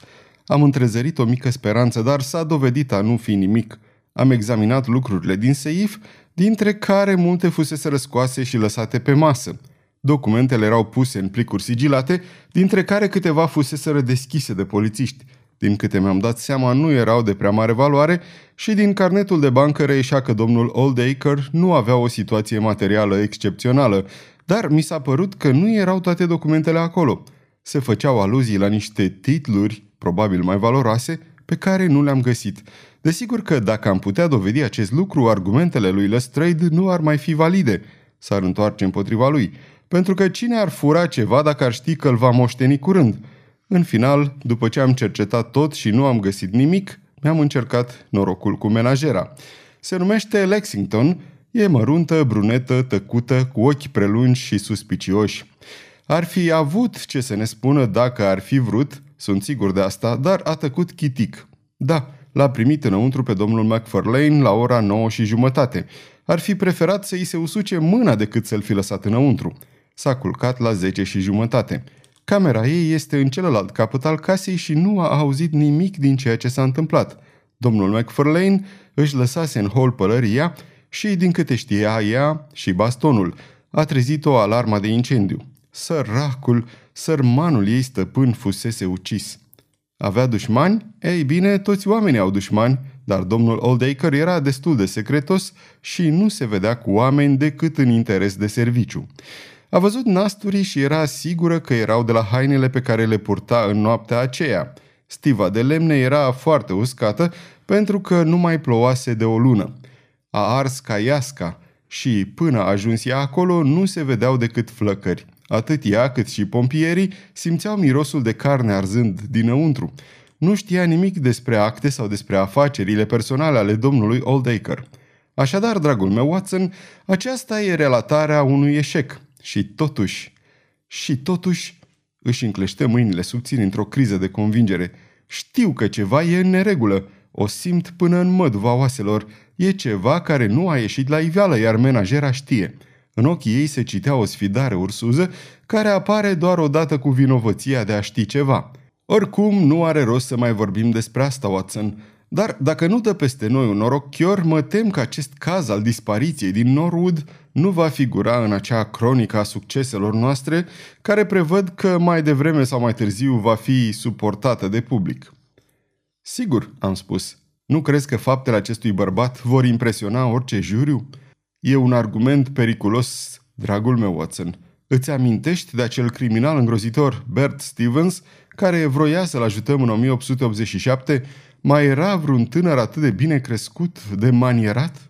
Am întrezărit o mică speranță, dar s-a dovedit a nu fi nimic. Am examinat lucrurile din seif, dintre care multe fusese răscoase și lăsate pe masă. Documentele erau puse în plicuri sigilate, dintre care câteva fuseseră deschise de polițiști. Din câte mi-am dat seama, nu erau de prea mare valoare și din carnetul de bancă reieșea că domnul Oldacre nu avea o situație materială excepțională, dar mi s-a părut că nu erau toate documentele acolo. Se făceau aluzii la niște titluri, probabil mai valoroase, pe care nu le-am găsit. Desigur că dacă am putea dovedi acest lucru, argumentele lui Lestrade nu ar mai fi valide. S-ar întoarce împotriva lui. Pentru că cine ar fura ceva dacă ar ști că îl va moșteni curând? În final, după ce am cercetat tot și nu am găsit nimic, mi-am încercat norocul cu menajera. Se numește Lexington, e măruntă, brunetă, tăcută, cu ochi prelungi și suspicioși. Ar fi avut ce să ne spună dacă ar fi vrut, sunt sigur de asta, dar a tăcut chitic. Da, l-a primit înăuntru pe domnul McFarlane la ora 9:30. Ar fi preferat să-i se usuce mâna decât să-l fi lăsat înăuntru. S-a culcat la 10:30. Camera ei este în celălalt capăt al casei și nu a auzit nimic din ceea ce s-a întâmplat. Domnul McFarlane își lăsase în hol pălăria și, din câte știa ea, și bastonul. A trezit-o alarma de incendiu. Săracul, sărmanul ei stăpân fusese ucis. Avea dușmani? Ei bine, toți oamenii au dușmani, dar domnul Oldacre era destul de secretos și nu se vedea cu oameni decât în interes de serviciu. A văzut nasturii și era sigură că erau de la hainele pe care le purta în noaptea aceea. Stiva de lemne era foarte uscată pentru că nu mai plouase de o lună. A ars ca iasca și, până a ajuns ea acolo, nu se vedeau decât flăcări. Atât ea cât și pompierii simțeau mirosul de carne arzând dinăuntru. Nu știa nimic despre acte sau despre afacerile personale ale domnului Oldacre. Așadar, dragul meu Watson, aceasta e relatarea unui eșec. Și totuși, își înclește mâinile subțiri într-o criză de convingere. Știu că ceva e în neregulă. O simt până în măduva oaselor. E ceva care nu a ieșit la iveală, iar menajera știe. În ochii ei se citea o sfidare ursuză care apare doar odată cu vinovăția de a ști ceva. Oricum, nu are rost să mai vorbim despre asta, Watson, dar dacă nu dă peste noi un noroc chior, mă tem că acest caz al dispariției din Norwood nu va figura în acea cronică a succeselor noastre, care prevăd că mai devreme sau mai târziu va fi suportată de public. Sigur, am spus, nu crezi că faptele acestui bărbat vor impresiona orice juriu? E un argument periculos, dragul meu Watson. Îți amintești de acel criminal îngrozitor, Bert Stevens, care vroia să-l ajutăm în 1887? Mai era vreun tânăr atât de bine crescut, de manierat?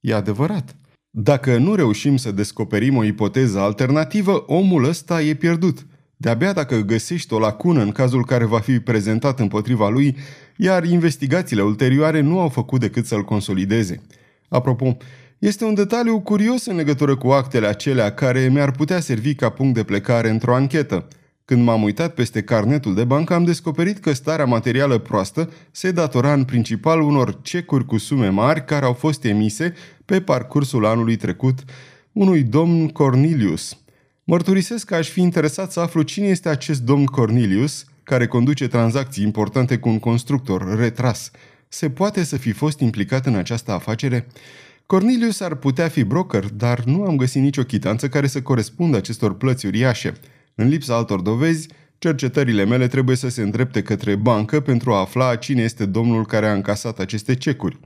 E adevărat. Dacă nu reușim să descoperim o ipoteză alternativă, omul ăsta e pierdut. De-abia dacă găsești o lacună în cazul care va fi prezentat împotriva lui, iar investigațiile ulterioare nu au făcut decât să-l consolideze. Apropo, este un detaliu curios în legătură cu actele acelea care mi-ar putea servi ca punct de plecare într-o anchetă. Când m-am uitat peste carnetul de bancă, am descoperit că starea materială proastă se datora în principal unor cecuri cu sume mari care au fost emise pe parcursul anului trecut unui domn Cornelius. Mărturisesc că aș fi interesat să aflu cine este acest domn Cornelius, care conduce tranzacții importante cu un constructor retras. Se poate să fi fost implicat în această afacere? Cornelius ar putea fi broker, dar nu am găsit nicio chitanță care să corespundă acestor plăți uriașe. În lipsa altor dovezi, cercetările mele trebuie să se îndrepte către bancă pentru a afla cine este domnul care a încasat aceste cecuri.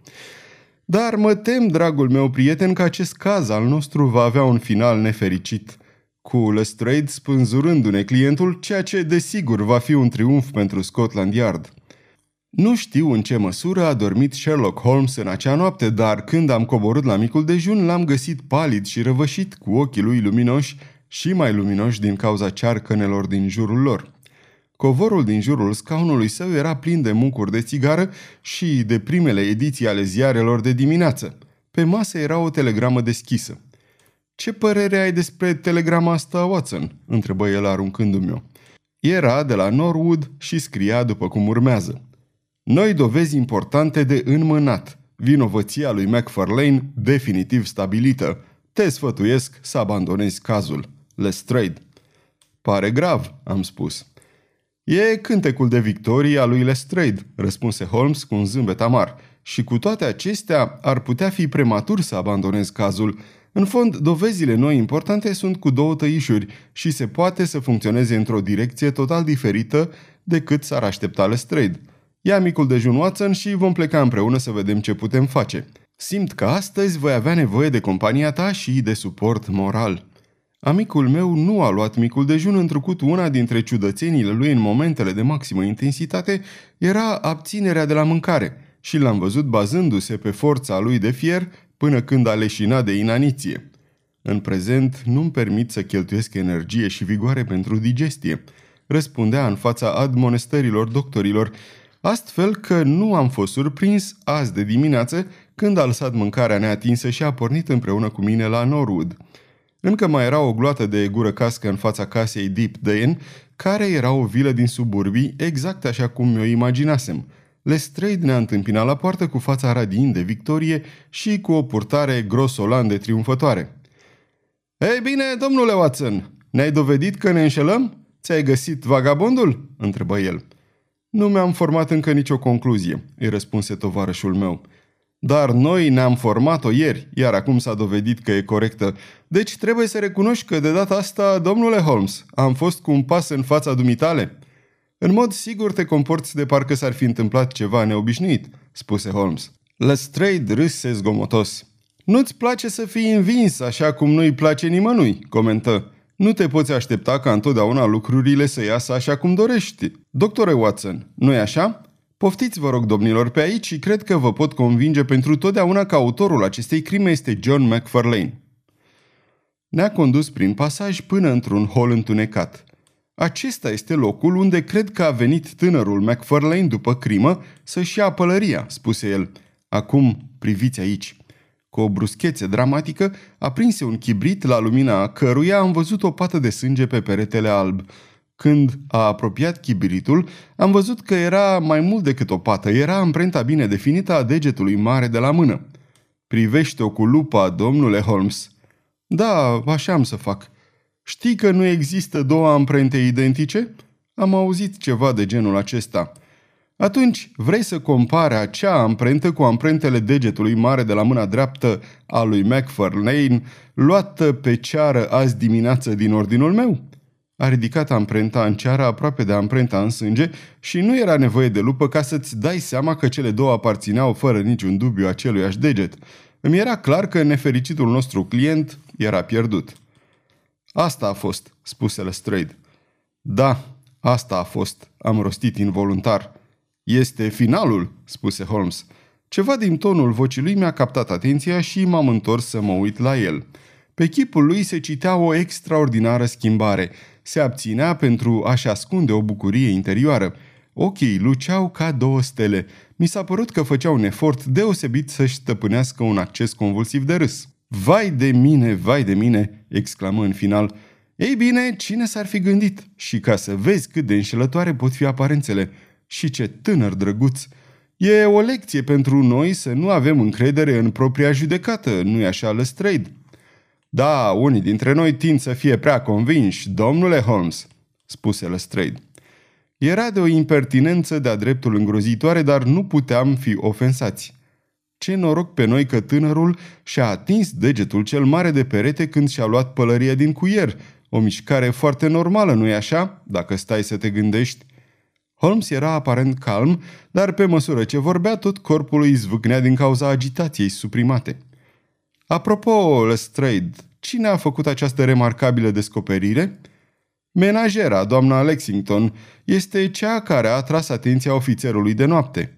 Dar mă tem, dragul meu prieten, că acest caz al nostru va avea un final nefericit, cu Lestrade spânzurându-ne clientul, ceea ce desigur va fi un triumf pentru Scotland Yard. Nu știu în ce măsură a dormit Sherlock Holmes în acea noapte, dar când am coborât la micul dejun, l-am găsit palid și răvășit, cu ochii lui luminoși și mai luminoși din cauza cearcănelor din jurul lor. Covorul din jurul scaunului său era plin de mucuri de țigară și de primele ediții ale ziarelor de dimineață. Pe masă era o telegramă deschisă. "Ce părere ai despre telegrama asta, Watson?" întrebă el aruncându-mi-o. Era de la Norwood și scria după cum urmează. Noi dovezi importante de înmânat. Vinovăția lui McFarlane definitiv stabilită. Te sfătuiesc să abandonezi cazul. Lestrade. Pare grav, am spus. E cântecul de victorie a lui Lestrade, răspunse Holmes cu un zâmbet amar. Și cu toate acestea ar putea fi prematur să abandonezi cazul. În fond, dovezile noi importante sunt cu două tăișuri și se poate să funcționeze într-o direcție total diferită decât s-ar aștepta Lestrade. Ia micul dejun, Watson, și vom pleca împreună să vedem ce putem face. Simt că astăzi voi avea nevoie de compania ta și de suport moral. Amicul meu nu a luat micul dejun, întrucât una dintre ciudățeniile lui în momentele de maximă intensitate era abținerea de la mâncare și l-am văzut bazându-se pe forța lui de fier până când a leșinat de inaniție. În prezent nu-mi permit să cheltuiesc energie și vigoare pentru digestie, răspundea în fața admonestărilor doctorilor, astfel că nu am fost surprins azi de dimineață când a lăsat mâncarea neatinsă și a pornit împreună cu mine la Norwood. Încă mai era o gloată de gură cască în fața casei Deep Dene, care era o vilă din suburbii, exact așa cum mi-o imaginasem. Lestrade ne-a întâmpinat la poartă cu fața radiind de victorie și cu o purtare grosolande triumfătoare. "Ei bine, domnule Watson, ne-ai dovedit că ne înșelăm? Ți-ai găsit vagabondul?" întrebă el. Nu mi-am format încă nicio concluzie," îi răspunse tovarășul meu. Dar noi ne-am format-o ieri, iar acum s-a dovedit că e corectă. Deci trebuie să recunoști că de data asta, domnule Holmes, am fost cu un pas în fața dumitale." În mod sigur te comporți de parcă s-ar fi întâmplat ceva neobișnuit," spuse Holmes. Lestrade râse zgomotos. Nu-ți place să fii învins, așa cum nu-i place nimănui," comentă. Nu te poți aștepta ca întotdeauna lucrurile să iasă așa cum dorești. Doctore Watson, nu-i așa? Poftiți, vă rog, domnilor, pe aici și cred că vă pot convinge pentru totdeauna că autorul acestei crime este John McFarlane." Ne-a condus prin pasaj până într-un hol întunecat. Acesta este locul unde cred că a venit tânărul McFarlane după crimă să-și ia pălăria," spuse el. Acum priviți aici." Cu o bruschețe dramatică, aprinse un chibrit la lumina căruia am văzut o pată de sânge pe peretele alb. Când a apropiat chibritul, am văzut că era mai mult decât o pată, era amprenta bine definită a degetului mare de la mână. Privește-o cu lupa, domnule Holmes." Da, așa am să fac." Știi că nu există două amprente identice?" Am auzit ceva de genul acesta. Atunci, vrei să compare acea amprentă cu amprentele degetului mare de la mâna dreaptă a lui McFarlane, luată pe ceară azi dimineață din ordinul meu? A ridicat amprenta în ceară aproape de amprenta în sânge și nu era nevoie de lupă ca să-ți dai seama că cele două aparțineau fără niciun dubiu aceluiași deget. Îmi era clar că nefericitul nostru client era pierdut. Asta a fost, spuse Lestrade. Da, asta a fost, am rostit involuntar. Este finalul, spuse Holmes. Ceva din tonul vocii lui mi-a captat atenția și m-am întors să mă uit la el. Pe chipul lui se citea o extraordinară schimbare. Se abținea pentru a-și ascunde o bucurie interioară. Ochii luceau ca două stele. Mi s-a părut că făcea un efort deosebit să-și stăpânească un acces convulsiv de râs. Vai de mine, vai de mine, exclamă în final. Ei bine, cine s-ar fi gândit? Și ca să vezi cât de înșelătoare pot fi aparențele. Și ce tânăr drăguț! E o lecție pentru noi să nu avem încredere în propria judecată, nu-i așa, Lestrade? Da, unii dintre noi tind să fie prea convinși, domnule Holmes, spuse Lestrade. Era de o impertinență de-a dreptul îngrozitoare, dar nu puteam fi ofensați. Ce noroc pe noi că tânărul și-a atins degetul cel mare de perete când și-a luat pălăria din cuier. O mișcare foarte normală, nu-i așa, dacă stai să te gândești? Holmes era aparent calm, dar pe măsură ce vorbea, tot corpul îi zvâcnea din cauza agitației suprimate. Apropo, Lestrade, cine a făcut această remarcabilă descoperire? Menajera, doamna Lexington, este cea care a atras atenția ofițerului de noapte.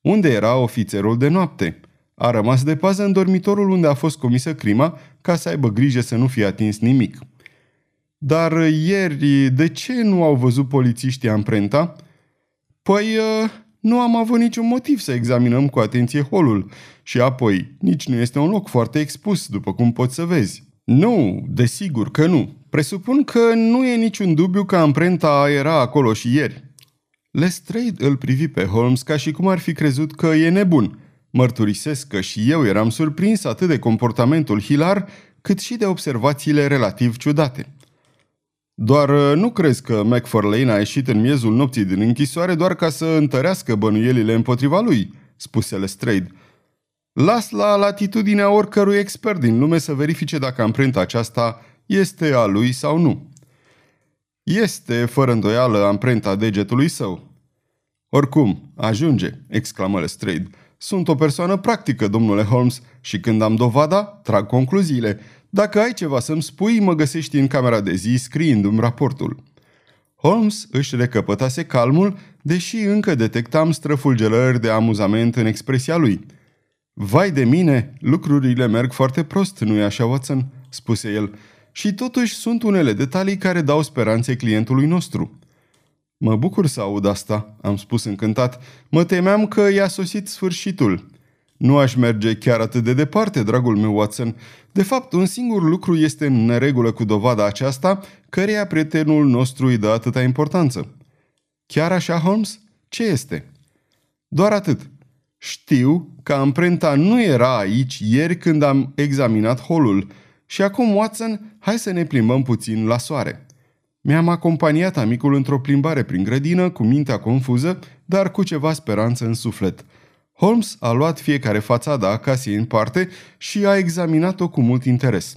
Unde era ofițerul de noapte? A rămas de pază în dormitorul unde a fost comisă crima ca să aibă grijă să nu fie atins nimic. Dar ieri, de ce nu au văzut polițiștii amprenta? Păi, nu am avut niciun motiv să examinăm cu atenție holul. Și apoi, nici nu este un loc foarte expus, după cum poți să vezi. Nu, desigur că nu. Presupun că nu e niciun dubiu că amprenta era acolo și ieri. Lestrade îl privi pe Holmes ca și cum ar fi crezut că e nebun. Mărturisesc că și eu eram surprins atât de comportamentul hilar, cât și de observațiile relativ ciudate. Doar nu crezi că McFarlane a ieșit în miezul nopții din închisoare doar ca să întărească bănuielile împotriva lui, spuse Lestrade. Las la latitudinea oricărui expert din lume să verifice dacă amprenta aceasta este a lui sau nu. Este, fără îndoială, amprenta degetului său. Oricum, ajunge, exclamă Lestrade. Sunt o persoană practică, domnule Holmes, și când am dovada, trag concluziile. Dacă ai ceva să-mi spui, mă găsești în camera de zi scriindu-mi raportul. Holmes își recăpătase calmul, deși încă detectam străfulgerări de amuzament în expresia lui. Vai de mine, lucrurile merg foarte prost, nu-i așa, Watson? Spuse el. Și totuși sunt unele detalii care dau speranțe clientului nostru. Mă bucur să aud asta, am spus încântat. Mă temeam că i-a sosit sfârșitul. Nu aș merge chiar atât de departe, dragul meu Watson. De fapt, un singur lucru este în neregulă cu dovada aceasta, căreia prietenul nostru îi dă atâta importanță. Chiar așa, Holmes? Ce este? Doar atât. Știu că amprenta nu era aici ieri când am examinat holul. Și acum, Watson, hai să ne plimbăm puțin la soare. Mi-am acompaniat amicul într-o plimbare prin grădină, cu mintea confuză, dar cu ceva speranță în suflet. Holmes a luat fiecare fațadă a casei în parte și a examinat-o cu mult interes.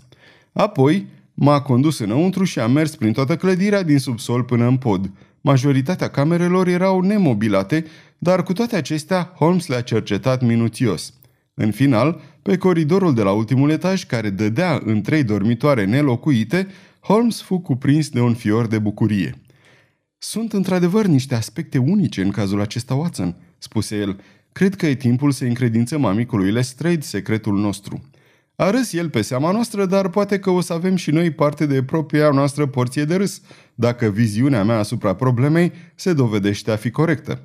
Apoi m-a condus înăuntru și a mers prin toată clădirea din subsol până în pod. Majoritatea camerelor erau nemobilate, dar cu toate acestea Holmes le-a cercetat minuțios. În final, pe coridorul de la ultimul etaj, care dădea în 3 dormitoare nelocuite, Holmes fu cuprins de un fior de bucurie. Sunt într-adevăr niște aspecte unice în cazul acesta, Watson, spuse el. Cred că e timpul să încredințăm amicului Lestrade secretul nostru. A râs el pe seama noastră, dar poate că o să avem și noi parte de propria noastră porție de râs, dacă viziunea mea asupra problemei se dovedește a fi corectă.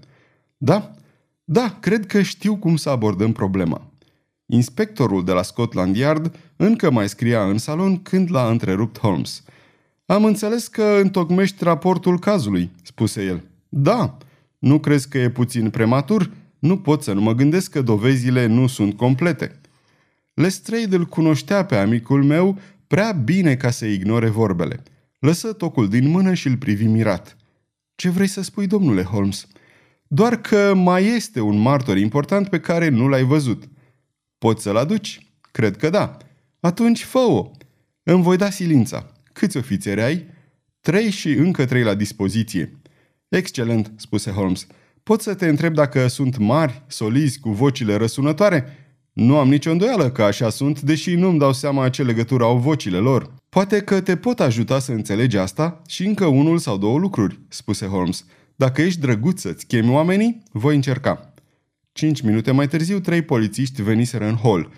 Da, cred că știu cum să abordăm problema. Inspectorul de la Scotland Yard încă mai scria în salon când l-a întrerupt Holmes. Am înțeles că întocmești raportul cazului, spuse el. Da, nu crezi că e puțin prematur? Nu pot să nu mă gândesc că dovezile nu sunt complete. Lestrade îl cunoștea pe amicul meu prea bine ca să ignore vorbele. Lăsă tocul din mână și îl privi mirat. Ce vrei să spui, domnule Holmes? Doar că mai este un martor important pe care nu l-ai văzut. Poți să-l aduci? Cred că da. Atunci fă-o. Îmi voi da silința. Câți ofițeri ai? 3 și încă 3 la dispoziție. Excelent, spuse Holmes. Pot să te întreb dacă sunt mari, solizi, cu vocile răsunătoare? Nu am nicio îndoială că așa sunt, deși nu-mi dau seama ce legătură au vocile lor. Poate că te pot ajuta să înțelegi asta și încă unul sau două lucruri, spuse Holmes. Dacă ești drăguț să-ți chemi oamenii, voi încerca. 5 minute mai târziu, 3 polițiști veniseră în hol.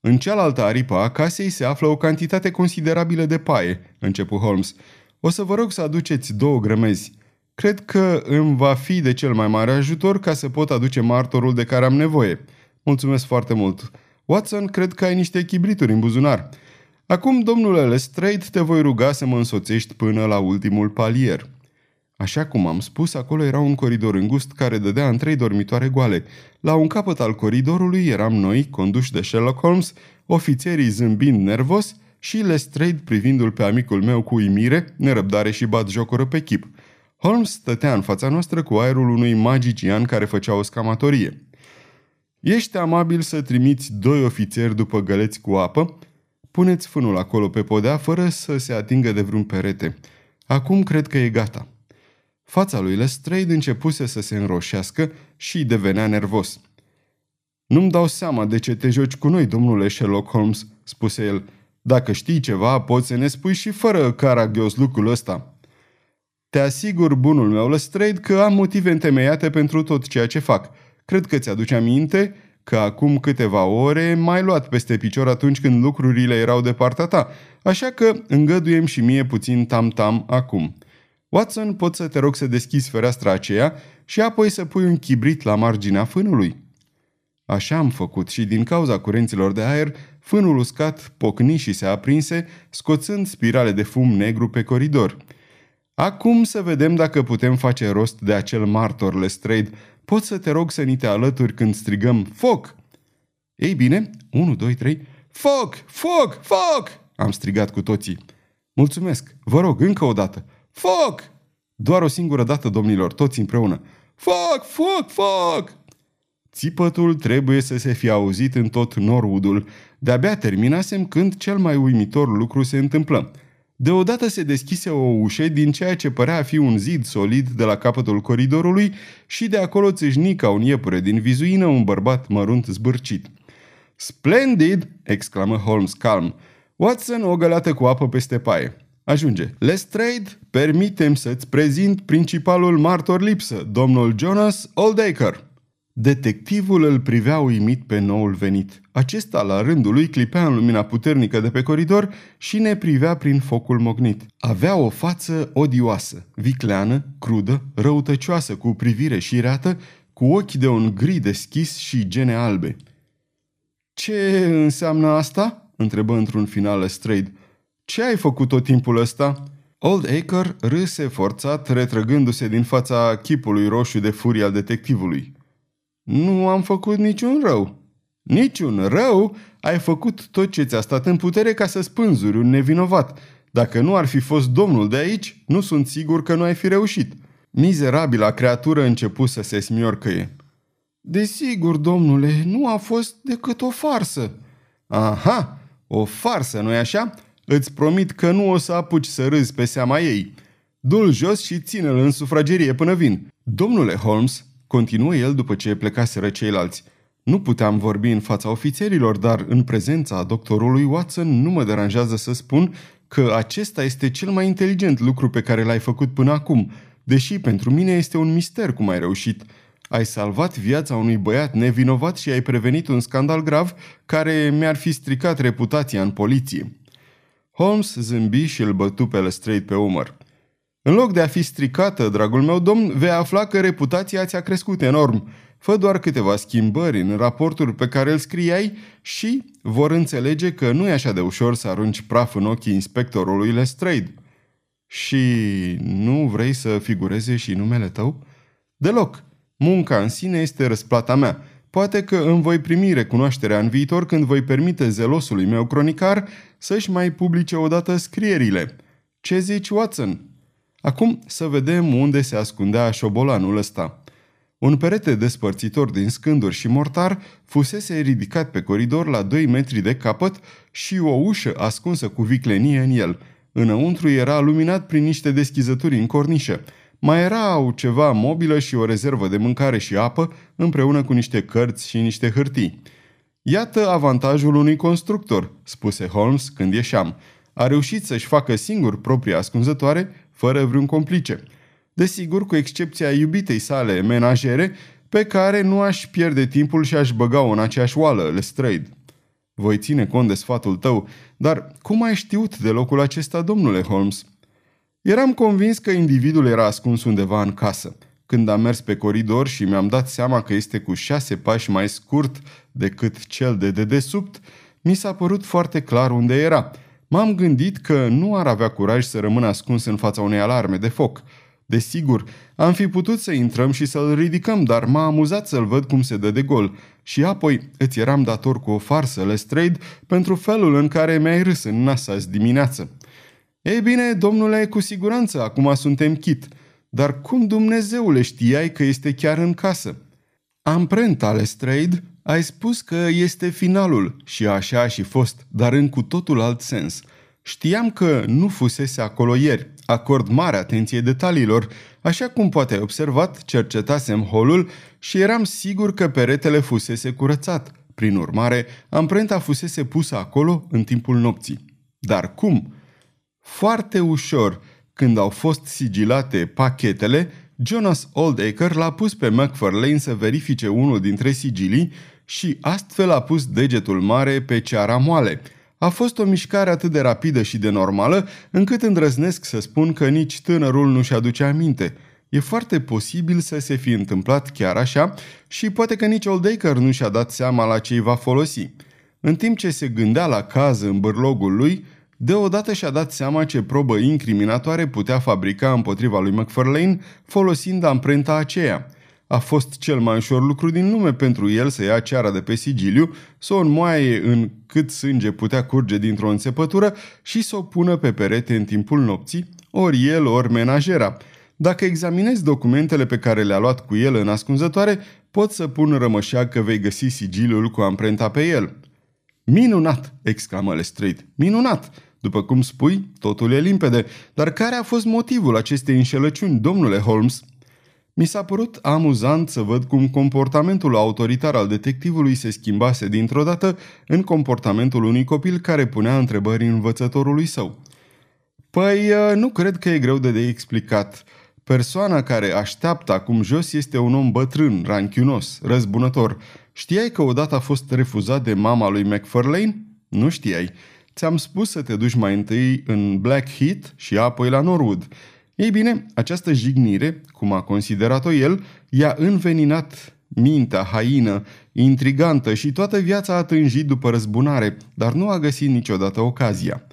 În cealaltă aripă a casei se află o cantitate considerabilă de paie, începu Holmes. O să vă rog să aduceți 2 grămezi. Cred că îmi va fi de cel mai mare ajutor ca să pot aduce martorul de care am nevoie. Mulțumesc foarte mult. Watson, cred că ai niște chibrituri în buzunar. Acum, domnule Lestrade, te voi ruga să mă însoțești până la ultimul palier. Așa cum am spus, acolo era un coridor îngust care dădea în 3 dormitoare goale. La un capăt al coridorului eram noi, conduși de Sherlock Holmes, ofițerii zâmbind nervos și Lestrade privindu-l pe amicul meu cu uimire, nerăbdare și batjocură pe chip. Holmes stătea în fața noastră cu aerul unui magician care făcea o scamatorie. Ești amabil să trimiți 2 ofițeri după găleți cu apă? Puneți fânul acolo pe podea fără să se atingă de vreun perete. Acum cred că e gata. Fața lui Lestrade începuse să se înroșească și devenea nervos. Nu-mi dau seama de ce te joci cu noi, domnule Sherlock Holmes, spuse el. Dacă știi ceva, poți să ne spui și fără caragios lucrul ăsta. Te asigur, bunul meu Lestrade, că am motive întemeiate pentru tot ceea ce fac. Cred că ți-aduci aminte că acum câteva ore m-ai luat peste picior atunci când lucrurile erau de partea ta, așa că îngăduiem și mie puțin tam-tam acum. Watson, pot să te rog să deschizi fereastra aceea și apoi să pui un chibrit la marginea fânului? Așa am făcut și din cauza curenților de aer, fânul uscat pocni și se aprinse, scoțând spirale de fum negru pe coridor. Acum să vedem dacă putem face rost de acel martor, Lestrade. Pot să te rog să ni te alături când strigăm foc? Ei bine, 1, 2, 3, foc, foc, foc! Am strigat cu toții. Mulțumesc, vă rog, încă o dată. Foc! Doar o singură dată, domnilor, toți împreună. Foc, foc, foc! Țipătul trebuie să se fie auzit în tot Norwoodul. De-abia terminasem când cel mai uimitor lucru se întâmplă. Deodată se deschise o ușă din ceea ce părea a fi un zid solid de la capătul coridorului și de acolo țâșni ca un iepure din vizuină un bărbat mărunt zbârcit. Splendid! Exclamă Holmes calm. Watson, o găleată cu apă peste paie. Ajunge. Lestrade, permitem să-ți prezint principalul martor lipsă, domnul Jonas Oldacre. Detectivul îl privea uimit pe noul venit. Acesta, la rândul lui, clipea în lumina puternică de pe coridor și ne privea prin focul mocnit. Avea o față odioasă, vicleană, crudă, răutăcioasă, cu privire șireată, cu ochi de un gri deschis și gene albe. Ce înseamnă asta?" întrebă într-un final Lestrade. Ce ai făcut tot timpul ăsta?" Oldacre râse forțat, retrăgându-se din fața chipului roșu de furie al detectivului. Nu am făcut niciun rău." Niciun rău? Ai făcut tot ce ți-a stat în putere ca să spânzuri un nevinovat. Dacă nu ar fi fost domnul de aici, nu sunt sigur că nu ai fi reușit." Mizerabila creatură începu să se smiorcăie. Desigur, domnule, nu a fost decât o farsă." Aha, o farsă, nu-i așa? Îți promit că nu o să apuci să râzi pe seama ei. Du-l jos și ține-l în sufragerie până vin." Domnule Holmes," continuă el după ce plecaseră ceilalți. Nu puteam vorbi în fața ofițerilor, dar în prezența doctorului Watson nu mă deranjează să spun că acesta este cel mai inteligent lucru pe care l-ai făcut până acum, deși pentru mine este un mister cum ai reușit. Ai salvat viața unui băiat nevinovat și ai prevenit un scandal grav care mi-ar fi stricat reputația în poliție." Holmes zâmbi și îl bătu pe Lestrade pe umăr. În loc de a fi stricată, dragul meu domn, vei afla că reputația ți-a crescut enorm. Fă doar câteva schimbări în raportul pe care îl scriai și vor înțelege că nu e așa de ușor să arunci praf în ochii inspectorului Lestrade." Și nu vrei să figureze și numele tău?" Deloc. Munca în sine este răsplata mea. Poate că îmi voi primi recunoașterea în viitor când voi permite zelosului meu cronicar să-și mai publice odată scrierile. Ce zici, Watson?" Acum să vedem unde se ascundea șobolanul ăsta. Un perete despărțitor din scânduri și mortar fusese ridicat pe coridor la 2 metri de capăt și o ușă ascunsă cu viclenie în el. Înăuntru era luminat prin niște deschizături în cornișă. Mai erau ceva mobilă și o rezervă de mâncare și apă, împreună cu niște cărți și niște hârtii. "Iată avantajul unui constructor," spuse Holmes când ieșeam. "A reușit să-și facă singur propria ascunzătoare, fără vreun complice. Desigur, cu excepția iubitei sale menajere, pe care nu aș pierde timpul și aș băga-o în aceeași oală, Lestrade." "Voi ține cont de sfatul tău, dar cum ai știut de locul acesta, domnule Holmes?" "Eram convins că individul era ascuns undeva în casă. Când am mers pe coridor și mi-am dat seama că este cu 6 pași mai scurt decât cel de dedesubt, mi s-a părut foarte clar unde era. M-am gândit că nu ar avea curaj să rămână ascuns în fața unei alarme de foc. Desigur, am fi putut să intrăm și să-l ridicăm, dar m-a amuzat să-l văd cum se dă de gol. Și apoi îți eram dator cu o farsă, Lestrade, pentru felul în care mi-ai râs în nas azi dimineață." "Ei bine, domnule, cu siguranță, acum suntem chit. Dar cum Dumnezeule știai că este chiar în casă?" "Amprenta, Lestrade, ai spus că este finalul și așa a și fost, dar în cu totul alt sens. Știam că nu fusese acolo ieri. Acord mare atenție detaliilor. Așa cum poate ai observat, cercetasem holul și eram sigur că peretele fusese curățat. Prin urmare, amprenta fusese pusă acolo în timpul nopții." "Dar cum?" "Foarte ușor. Când au fost sigilate pachetele, Jonas Oldacre l-a pus pe McFarlane să verifice unul dintre sigilii și astfel a pus degetul mare pe ceara moale. A fost o mișcare atât de rapidă și de normală, încât îndrăznesc să spun că nici tânărul nu-și aduce aminte. E foarte posibil să se fi întâmplat chiar așa și poate că nici Oldacre nu și-a dat seama la ce îi va folosi. În timp ce se gândea la caz în bârlogul lui, deodată și-a dat seama ce probă incriminatoare putea fabrica împotriva lui McFarlane folosind amprenta aceea. A fost cel mai ușor lucru din lume pentru el să ia ceara de pe sigiliu, să o înmoaie în cât sânge putea curge dintr-o înțepătură și să o pună pe perete în timpul nopții, ori el, ori menajera. Dacă examinezi documentele pe care le-a luat cu el în ascunzătoare, pot să pun rămășa că vei găsi sigiliul cu amprenta pe el." "Minunat!" exclamă Lestrade. "Minunat! După cum spui, totul e limpede. Dar care a fost motivul acestei înșelăciuni, domnule Holmes?" "Mi s-a părut amuzant să văd cum comportamentul autoritar al detectivului se schimbase dintr-o dată în comportamentul unui copil care punea întrebări învățătorului său." "Păi, nu cred că e greu de explicat. Persoana care așteaptă acum jos este un om bătrân, ranchiunos, răzbunător. Știai că odată a fost refuzat de mama lui McFarlane? Nu știai. Ți-am spus să te duci mai întâi în Blackheath și apoi la Norwood. Ei bine, această jignire, cum a considerat-o el, i-a înveninat mintea haină, intrigantă și toată viața a tânjit după răzbunare, dar nu a găsit niciodată ocazia.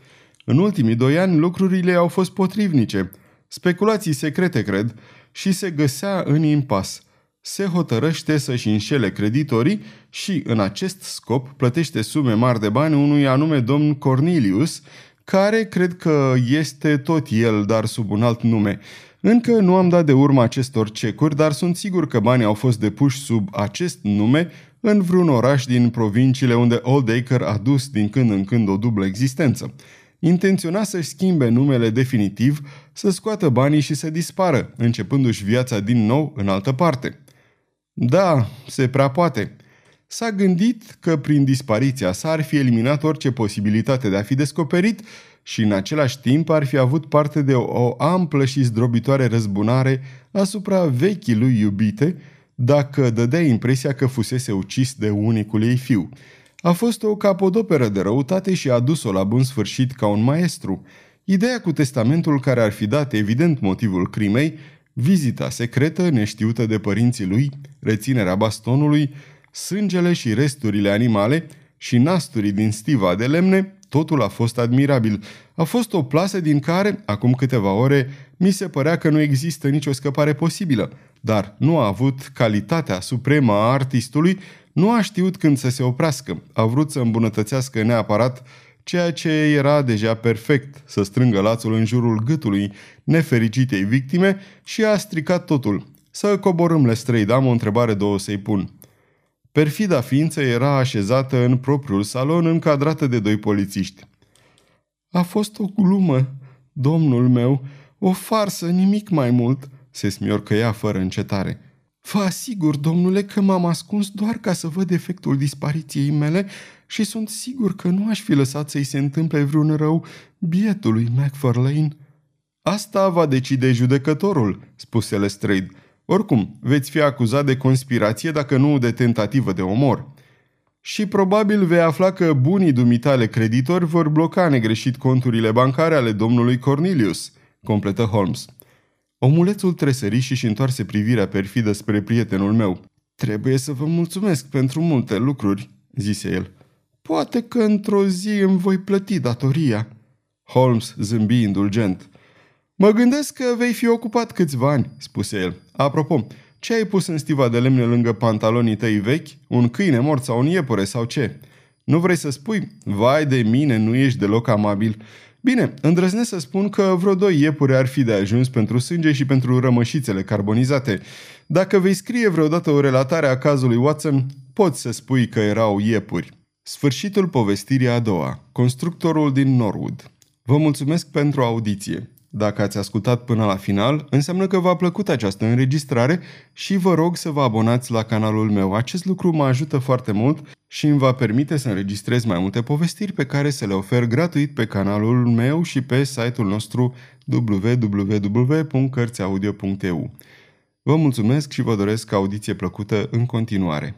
În ultimii 2 ani lucrurile au fost potrivnice, speculații secrete, cred, și se găsea în impas. Se hotărăște să-și înșele creditorii și, în acest scop, plătește sume mari de bani unui anume domn Cornelius, care cred că este tot el, dar sub un alt nume. Încă nu am dat de urma acestor cecuri, dar sunt sigur că banii au fost depuși sub acest nume în vreun oraș din provinciile unde Oldacre a dus din când în când o dublă existență. Intenționa să-și schimbe numele definitiv, să scoată banii și să dispară, începându-și viața din nou în altă parte." "Da, se prea poate. S-a gândit că prin dispariția sa ar fi eliminat orice posibilitate de a fi descoperit și în același timp ar fi avut parte de o amplă și zdrobitoare răzbunare asupra vechii lui iubite, dacă dădea impresia că fusese ucis de unicul ei fiu. A fost o capodoperă de răutate și a dus-o la bun sfârșit ca un maestru. Ideea cu testamentul care ar fi dat evident motivul crimei, vizita secretă neștiută de părinții lui, reținerea bastonului, sângele și resturile animale și nasturii din stiva de lemne, totul a fost admirabil. A fost o plasă din care, acum câteva ore, mi se părea că nu există nicio scăpare posibilă, dar nu a avut calitatea supremă a artistului, nu a știut când să se oprească, a vrut să îmbunătățească neapărat ceea ce era deja perfect să strângă lațul în jurul gâtului nefericitei victime și a stricat totul. Să coborâm Lestrade, am o întrebare două să-i pun. Perfida ființă era așezată în propriul salon, încadrată de doi polițiști. A fost o glumă, domnul meu, o farsă, nimic mai mult, se smiorcăia fără încetare. Vă asigur, domnule, că m-am ascuns doar ca să văd efectul dispariției mele și sunt sigur că nu aș fi lăsat să-i se întâmple vreun rău bietului McFarlane. Asta va decide judecătorul, spuse Lestrade. Oricum, veți fi acuzat de conspirație dacă nu de tentativă de omor. Și probabil vei afla că bunii dumitale creditori vor bloca negreșit conturile bancare ale domnului Cornelius, completă Holmes. Omulețul tresări și întoarse privirea perfidă spre prietenul meu. Trebuie să vă mulțumesc pentru multe lucruri, zise el. Poate că într-o zi îmi voi plăti datoria. Holmes zâmbi indulgent. Mă gândesc că vei fi ocupat câțiva ani, spuse el. Apropo, ce ai pus în stiva de lemne lângă pantalonii tăi vechi? Un câine mort sau un iepure sau ce? Nu vrei să spui? Vai de mine, nu ești deloc amabil. Bine, îndrăznesc să spun că vreo 2 iepuri ar fi de ajuns pentru sânge și pentru rămășițele carbonizate. Dacă vei scrie vreodată o relatare a cazului Watson, poți să spui că erau iepuri. Sfârșitul povestirii a doua. Constructorul din Norwood. Vă mulțumesc pentru audiție. Dacă ați ascultat până la final, înseamnă că v-a plăcut această înregistrare și vă rog să vă abonați la canalul meu. Acest lucru mă ajută foarte mult și îmi va permite să înregistrez mai multe povestiri pe care să le ofer gratuit pe canalul meu și pe site-ul nostru www.cărțiaudio.eu. Vă mulțumesc și vă doresc audiție plăcută în continuare.